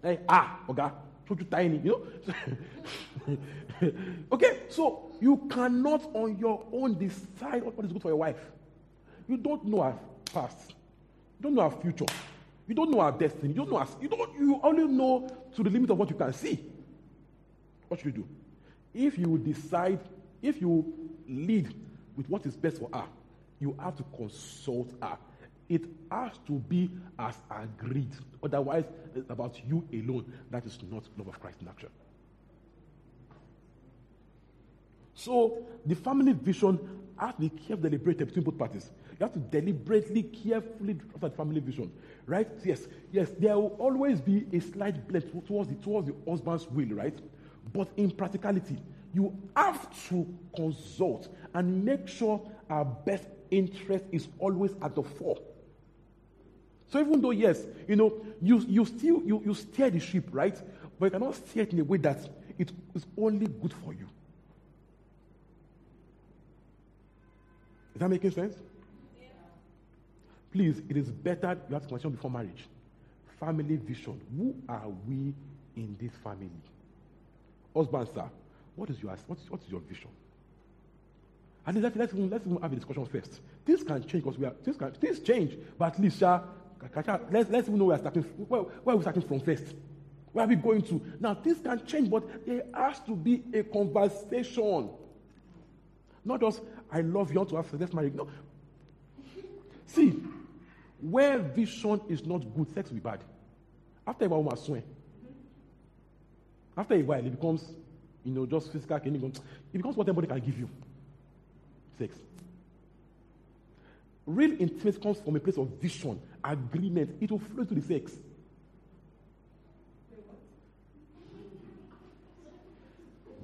Like, ah, okay, so you tiny, you know? Okay, so you cannot on your own decide what is good for your wife. You don't know her past. You don't know her future. You don't know her destiny. You don't know her, you don't, you only know to the limit of what you can see. What should you do? If you decide, if you lead with what is best for her, you have to consult her. It has to be as agreed. Otherwise, it's about you alone. That is not love of Christ in action. So, the family vision has to be carefully deliberated between both parties. You have to deliberately, carefully draft that family vision. Right? Yes. Yes, there will always be a slight blend towards the, towards the husband's will, right? But in practicality, you have to consult and make sure our best interest is always at the fore. So even though, yes, you know, you you still you, you steer the ship, right? But you cannot steer it in a way that it is only good for you. Is that making sense? Yeah. Please, it is better you have conversation before marriage. Family vision. Who are we in this family? Husband, sir, what is your what is, what is your vision? And let's let's even, let's even have a discussion first. Things can change because we are things can things change, but at least uh, let's let's even know where we are starting. Where, where are we starting from first? Where are we going to? Now things can change, but there has to be a conversation. Not just I love you, want to have sex, marriage. No. See, where vision is not good, sex will be bad. After a while, woman swing. After a while, it becomes, you know, just physical. It becomes what everybody can give you. Sex. Real intimacy comes from a place of vision, agreement. It will flow to the sex.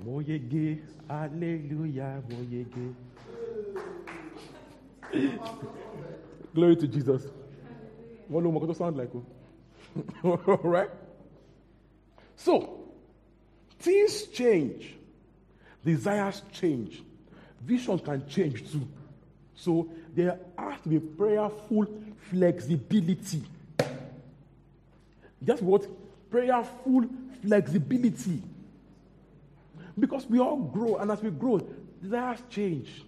Moyege, hallelujah, moyege. Glory to Jesus. Hallelujah. Sound like? All right. So, things change. Desires change. Vision can change too. So there has to be prayerful flexibility. That's what? Prayerful flexibility. Because we all grow, and as we grow, desires change.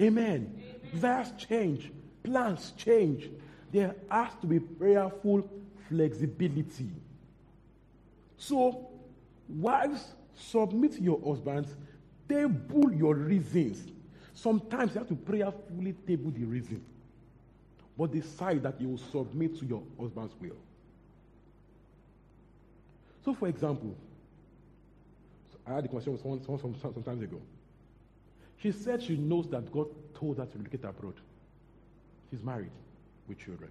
Amen. Amen. Desires change. Plans change. There has to be prayerful flexibility. So Wives, submit to your husbands, table your reasons. Sometimes you have to prayerfully table the reason, but decide that you will submit to your husband's will. So, for example, I had a conversation with someone, someone some, some time ago. She said she knows that God told her to relocate abroad. She's married with children.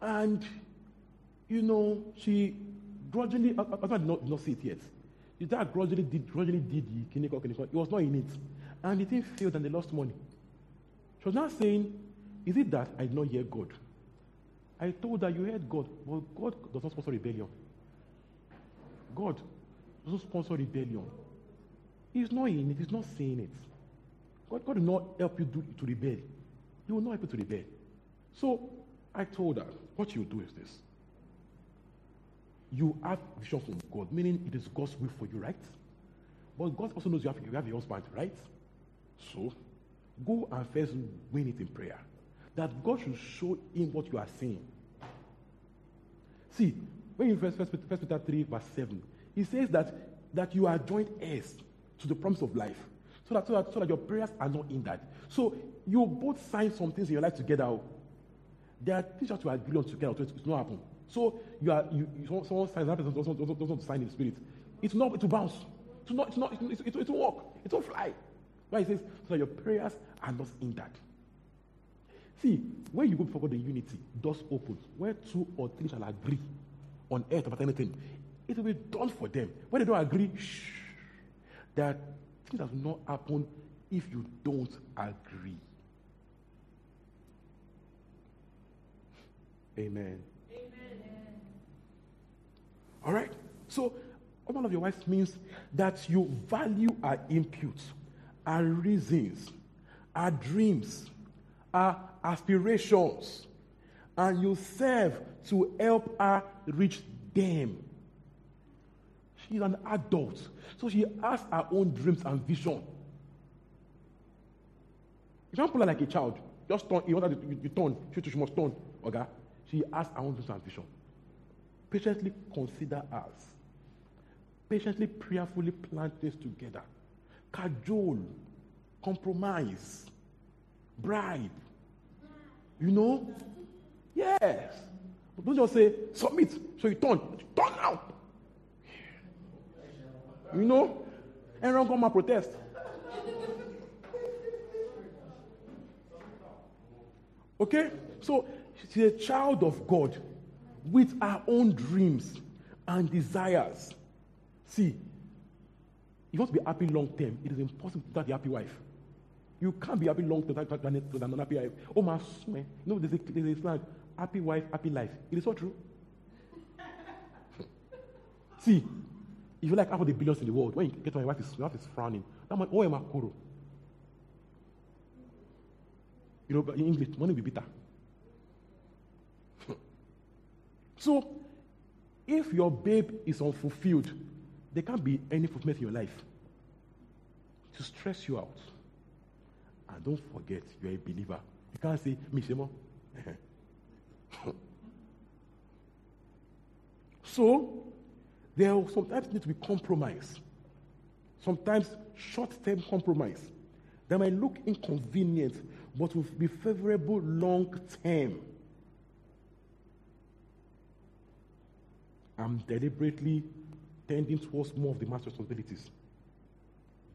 And, you know, she grudgingly, I, I, I did not, not see it yet. She dad grudgingly did, grudgingly did the clinical, clinical. It was not in it. And the thing failed and they lost money. She was now saying, is it that I did not hear God? I told her, you heard God. Well, God does not sponsor rebellion. God doesn't sponsor rebellion. He's not in it. He's not saying it. God, God will not help you do, to rebel. He will not help you to rebel. So I told her, what you do is this. You have vision from God, meaning it is God's will for you, right? But God also knows you have, you have a husband, right? So go and first win it in prayer, that God should show him what you are saying. See, when you first, first, first Peter three, verse seven, he says that, that you are joint heirs to the promise of life, so that, so that so that your prayers are not hindered. So you both sign some things in your life together. There are things that you agree on together, so it's not happen. So you are you, you someone signs that person doesn't doesn't doesn't sign in the spirit. It's not it will bounce. It's not it's not it it, it will walk. It will fly. Why it says so that your prayers are not hindered. See, when you go before God in unity, doors open. Where two or three shall agree on earth about anything, it will be done for them. When they don't agree, shh, that things that will not happen if you don't agree. Amen. Amen. All right. So, one of your wives means that you value our inputs, our reasons, our dreams, our aspirations, and you serve to help her reach them. She's an adult, so she has her own dreams and vision. You can't pull her like a child. Just turn. You want her to turn. She, she must turn. Okay. She has her own dreams and vision. Patiently consider us. Patiently, prayerfully plan things together. Cajole, compromise, bribe. You know? Yes. But don't just say, submit. So you turn. Turn out. You know? Everyone come and protest. Okay? So, she's a child of God with her own dreams and desires. See, you want to be happy long term. It is impossible to be a happy wife. You can't be happy long term than an unhappy wife. Oh my, man. No, there's a, there's a slang. Happy wife, happy life. It is so true. See, if you like half of the billions in the world, when you get to my wife, is, your wife is frowning. That man, oh, I'm a kuro. You know, in English, money will be bitter. So, if your babe is unfulfilled, there can't be any fulfillment in your life. To stress you out. And don't forget, you're a believer. You can't say, me, Shemo. So, there are sometimes need to be compromise. Sometimes short-term compromise. That might look inconvenient, but will be favorable long-term. I'm deliberately tending towards more of the master's responsibilities.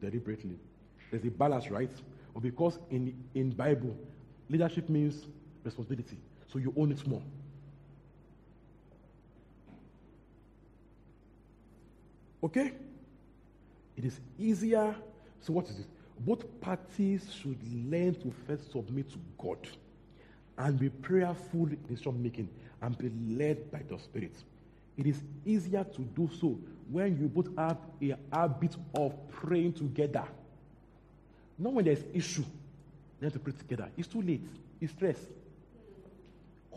Deliberately. There's a balance, right? But because in in Bible, leadership means responsibility. So you own it more. Okay? It is easier. So what is it? Both parties should learn to first submit to God and be prayerful in decision making and be led by the Spirit. It is easier to do so when you both have a habit of praying together. Not when there's issue, then to pray together. It's too late. It's stress.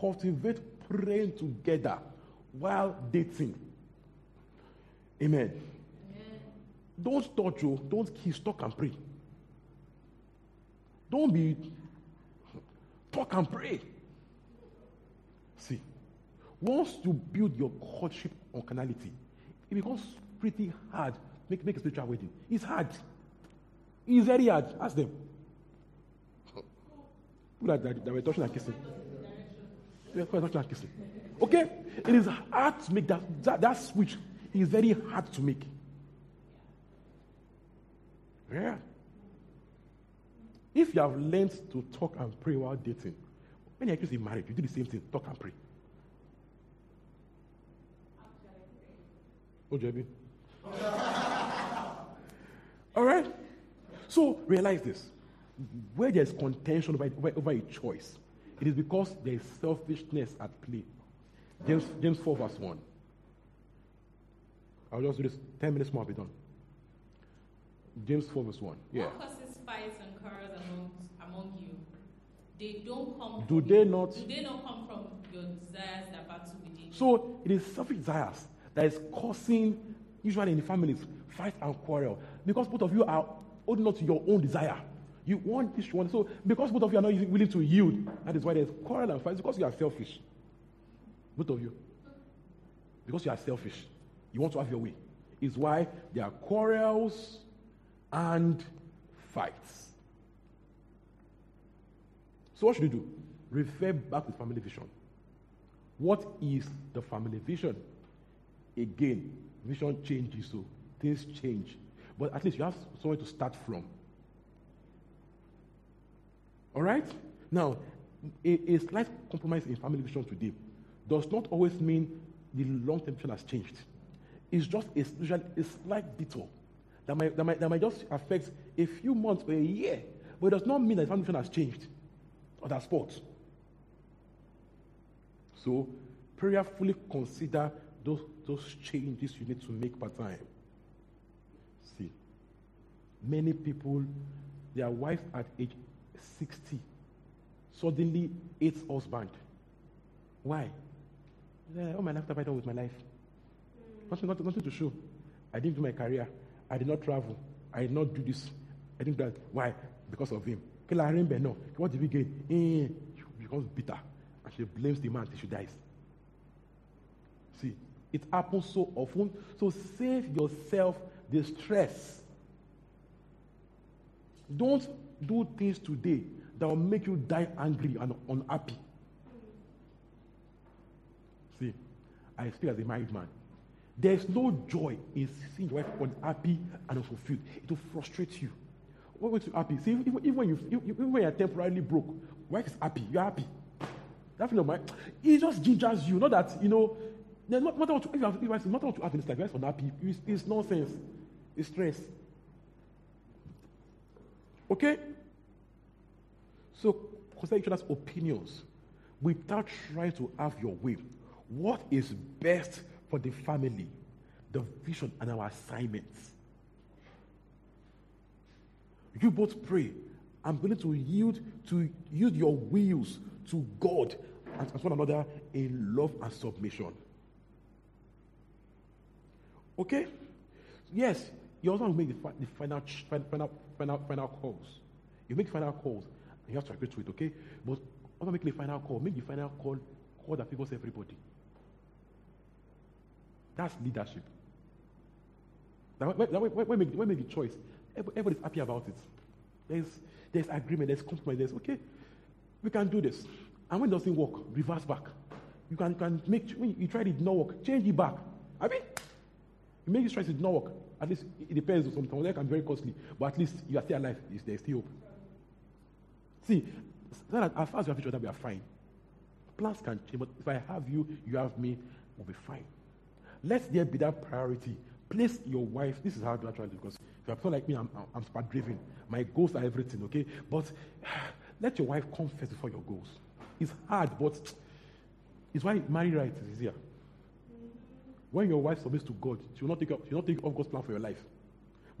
Cultivate praying together while dating. Amen. Amen. Don't touch you. Don't kiss. Talk and pray. Don't be. Talk and pray. See. Once you build your courtship on carnality, It becomes pretty hard to make, make a spiritual wedding. It's hard. It's very hard. Ask them. People that, that were touching and kissing. They were touching and kissing. Okay? It is hard to make that, that, that switch. It is very hard to make. Yeah. If you have learned to talk and pray while dating, when you're in marriage, you do the same thing, talk and pray. Oh, J B. All right? So, realize this. Where there's contention over, over a choice, it is because there's selfishness at play. James, James four, verse one. I'll just do this. Ten minutes more, I'll be done. James four, verse one. Yeah. What causes fights and quarrels among, among you? They don't come do from they your, not, do they not come from your desires that battle within you? So it is selfish desires that is causing, usually in the families, fight and quarrel. Because both of you are holding on to your own desire. You want this one. So because both of you are not willing to yield, that is why there is quarrel and fight. Because you are selfish. Both of you. Because you are selfish. You want to have your way. It's why there are quarrels and fights. So what should you do? Refer back to family vision. What is the family vision? Again, vision changes, so things change. But at least you have somewhere to start from. All right? Now, a, a slight compromise in family vision today does not always mean the long-term vision has changed. It's just a, a slight detour that might, that, might, that might just affect a few months or a year, but it does not mean that the family vision has changed. Other sports. So, prayerfully consider those, those changes you need to make per time. See, many people, their wives at age sixty suddenly hates husband. Why? Yeah, all my life I fight with my life. Nothing, nothing, nothing to show. I didn't do my career. I did not travel. I did not do this. I didn't do that. Why? Because of him. What did we gain? She becomes bitter. And she blames the man until she dies. See, it happens so often. So save yourself the stress. Don't do things today that will make you die angry and unhappy. See, I speak as a married man. There is no joy in seeing your wife unhappy and unfulfilled. It will frustrate you. What makes you happy? See, even, even when you even when you're temporarily broke, wife is happy. You're happy. That feeling of mine, it just gingers you. Not that you know. There's not matter what to, if you have, if it's not what you have in this life. You're unhappy. It's, it's nonsense. It's stress. Okay. So consider each other's opinions without trying to have your way. What is best for the family, the vision, and our assignments. You both pray. I'm willing to yield to use your wills to God and to one another in love and submission. Okay? Yes, you also make the, the final, final, final, final calls. You make final calls, and you have to agree to it, okay? But also make the final call. Make the final call, call that favors everybody. That's leadership. Now, when, when, when, make, when make the choice, everybody's happy about it. There's, there's agreement, there's compromise, there's, okay, we can do this. And when it doesn't work, reverse back. You can, can make, when you try it, it did not work, change it back. I mean, you make this choice, it did not work. At least it depends on something. That can be very costly, but at least you are still alive. There's still hope. See, so that as far as you have each other, we are fine. Plans can change, but if I have you, you have me, we'll be fine. Let there be that priority. Place your wife. This is how I try to, because if you're a person like me, I'm, I'm smart driven. My goals are everything, okay? But let your wife come first before your goals. It's hard, but it's why marriage right is easier. When your wife submits to God, she will not take up, she will not take off God's plan for your life.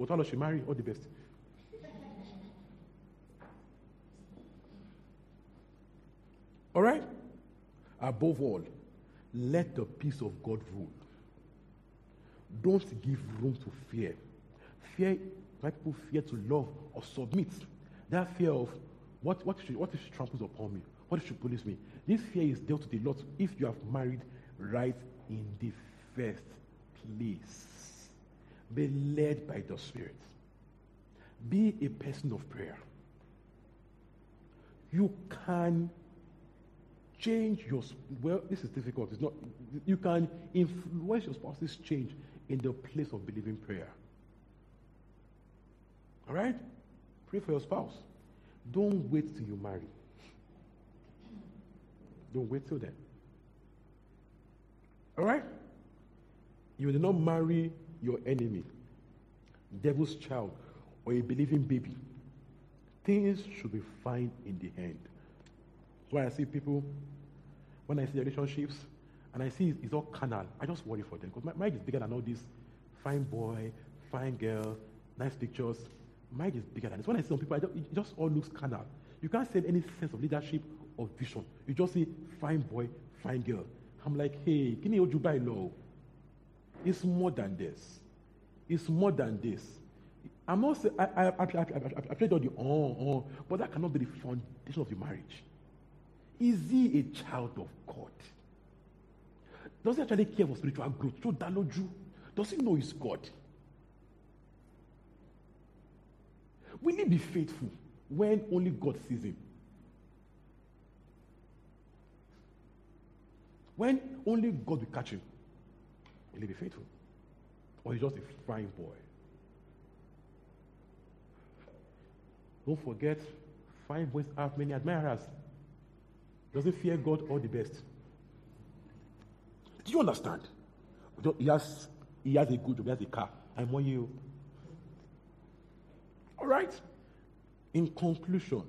But how does she marry? All the best. All right? Above all, let the peace of God rule. Don't give room to fear. Fear, why people fear to love or submit. That fear of what, what, if she, what if she tramples upon me? What if she bullies me? This fear is dealt with a lot if you have married right in the first least, be led by the Spirit. Be a person of prayer. You can change your, well, this is difficult. It's not, you can influence your spouse's change in the place of believing prayer. All right? Pray for your spouse. Don't wait till you marry. Don't wait till then. All right? You will not marry your enemy, devil's child, or a believing baby. Things should be fine in the end. That's why I see people, when I see relationships, and I see it's all carnal, I just worry for them. Because my marriage is bigger than all this fine boy, fine girl, nice pictures. Marriage is bigger than this. When I see some people, I don't, it just all looks carnal. You can't see any sense of leadership or vision. You just see fine boy, fine girl. I'm like, hey, give me you buy law. It's more than this. It's more than this. I'm not saying, I, I, I, I, I, I played all the on, on, but that cannot be the foundation of your marriage. Is he a child of God? Does he actually care for spiritual growth? So that Lord, you, does he know his God? Will he be faithful when only God sees him? When only God will catch him, will he be faithful? Or he's just a fine boy? Don't forget, fine boys have many admirers. Doesn't fear God or the best. Do you understand? He has, he has a good job, he has a car. I'm on you. All right? In conclusion,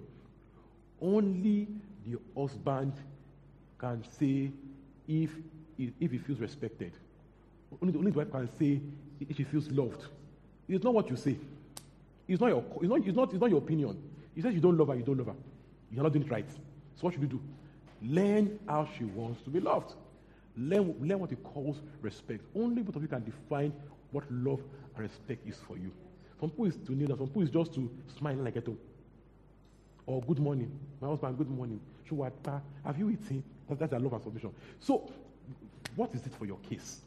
only the husband can say if, if, if he feels respected. Only, only the wife can say if she feels loved. It's not what you say. It's not your, it's not, it's not, it's not your opinion. You say you don't love her, you don't love her. You're not doing it right. So what should you do? Learn how she wants to be loved. Learn, learn what he calls respect. Only both of you can define what love and respect is for you. Some people is to kneel down. Some people is just to smile like a dog. Or good morning. My husband, good morning. Have you eaten? That's, that's a love and submission. So, what is it for your case?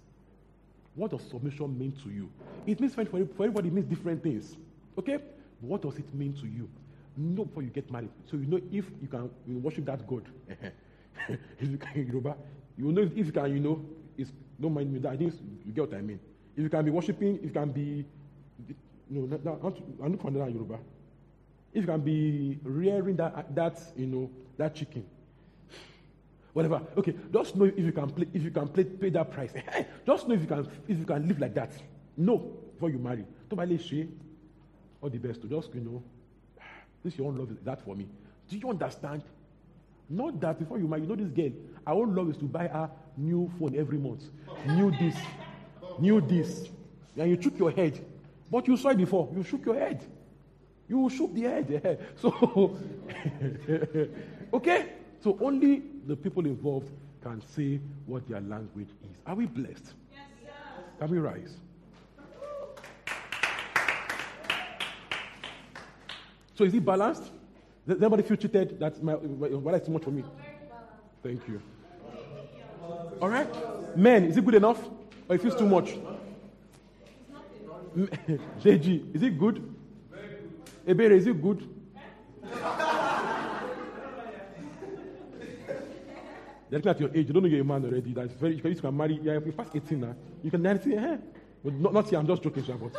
What does submission mean to you? It means, for everybody, it means different things. Okay? What does it mean to you? Know before you get married. So you know if you can you worship that God. If you can, Yoruba, you know if you can, you know, it's, don't mind me that. I think you get what I mean. If you can be worshiping, if you can be, you know, not, I'm not calling that Yoruba. If you can be rearing that, that, you know, that chicken, whatever. Okay, just know if you can play, if you can play, pay that price. Just know if you can, if you can live like that. No, before you marry. All the best to just, you know, this your own love is that for me. Do you understand? Not that before you marry, you know this girl, our own love is to buy her new phone every month. New this, new this. And you shook your head. But you saw it before. You shook your head. You shook the head. So, okay? So only the people involved can say what their language is. Are we blessed? Yes, sir. Can we rise? So is it balanced? Does anybody feel cheated? That's my, what is too much for me? Thank you. All right? Men, is it good enough? Or it feels too much? J G, is it good? Ebere, is it good? They're looking at your age. You don't know you're a man already. That's very, you can marry. You're past eighteen now. You can marry. Hey. But not, not here. I'm just joking, Shabbat.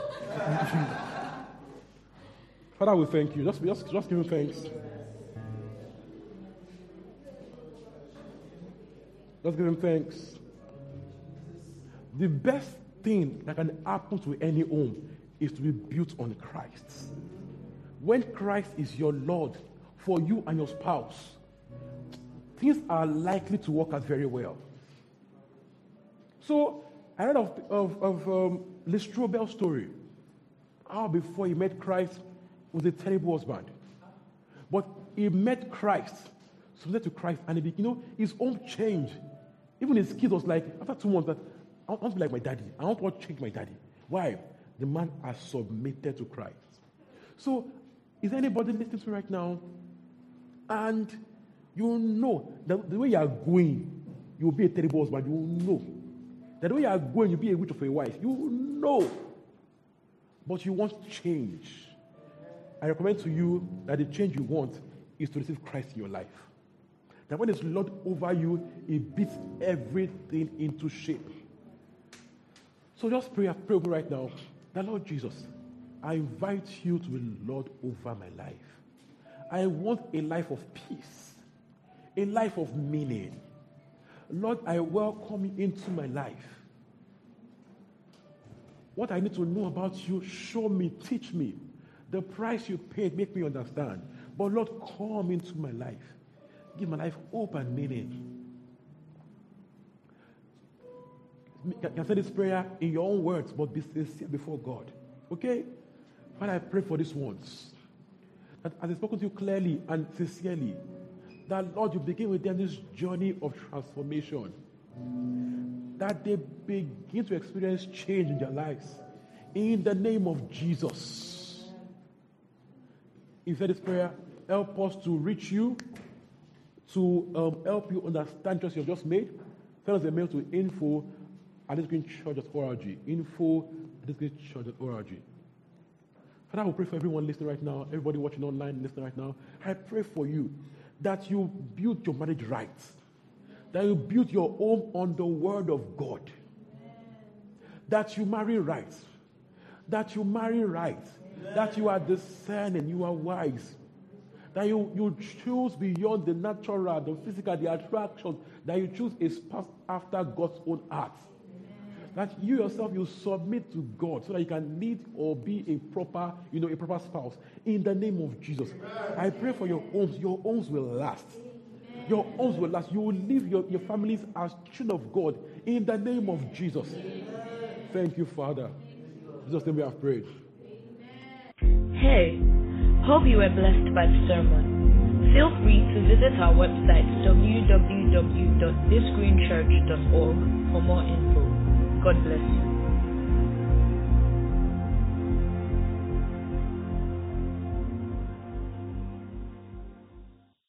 Father, we thank you. Just, just, just give him thanks. Just give him thanks. The best thing that can happen to any home is to be built on Christ. When Christ is your Lord for you and your spouse, things are likely to work out very well. So, I read of, of, of um, Listro Bell's story. How before he met Christ, was a terrible husband. But he met Christ, submitted to Christ, and he, you know, his own change. Even his kid was like, after two months, that I want to be like my daddy. I want to change my daddy. Why? The man has submitted to Christ. So, is anybody listening to me right now? And you know that the way you are going, you will be a terrible husband. You will know. that when you are going, you'll be a witch of a wife. You know. But you want change. I recommend to you that the change you want is to receive Christ in your life. That when it's Lord over you, it beats everything into shape. So just pray, pray over right now. That Lord Jesus, I invite you to be Lord over my life. I want a life of peace, a life of meaning. Lord, I welcome you into my life. What I need to know about you, show me, teach me. The price you paid, make me understand. But Lord, come into my life. Give my life hope and meaning. You can say this prayer in your own words, but be sincere before God. Okay? Father, I pray for these ones. That as I spoke to you clearly and sincerely, that Lord, you begin with them this journey of transformation. That they begin to experience change in their lives. In the name of Jesus. If that is prayer, help us to reach you, to um, help you understand what you've just made. Send us a mail to info at this green church dot org. Info at this green church dot org. Father, I will pray for everyone listening right now, everybody watching online, listening right now. I pray for you that you build your marriage right, that you build your home on the word of God, that you marry right, that you marry right. That you are discerning, you are wise. That you, you choose beyond the natural, the physical, the attraction. That you choose a spouse after God's own heart. That you yourself, you submit to God so that you can lead or be a proper, you know, a proper spouse. In the name of Jesus. I pray for your homes. Your homes will last. Your homes will last. You will live your, your families as children of God. In the name of Jesus. Thank you, Father. In Jesus' name we have prayed. Hey, hope you were blessed by the sermon. Feel free to visit our website w w w dot this green church dot org for more info. God bless you.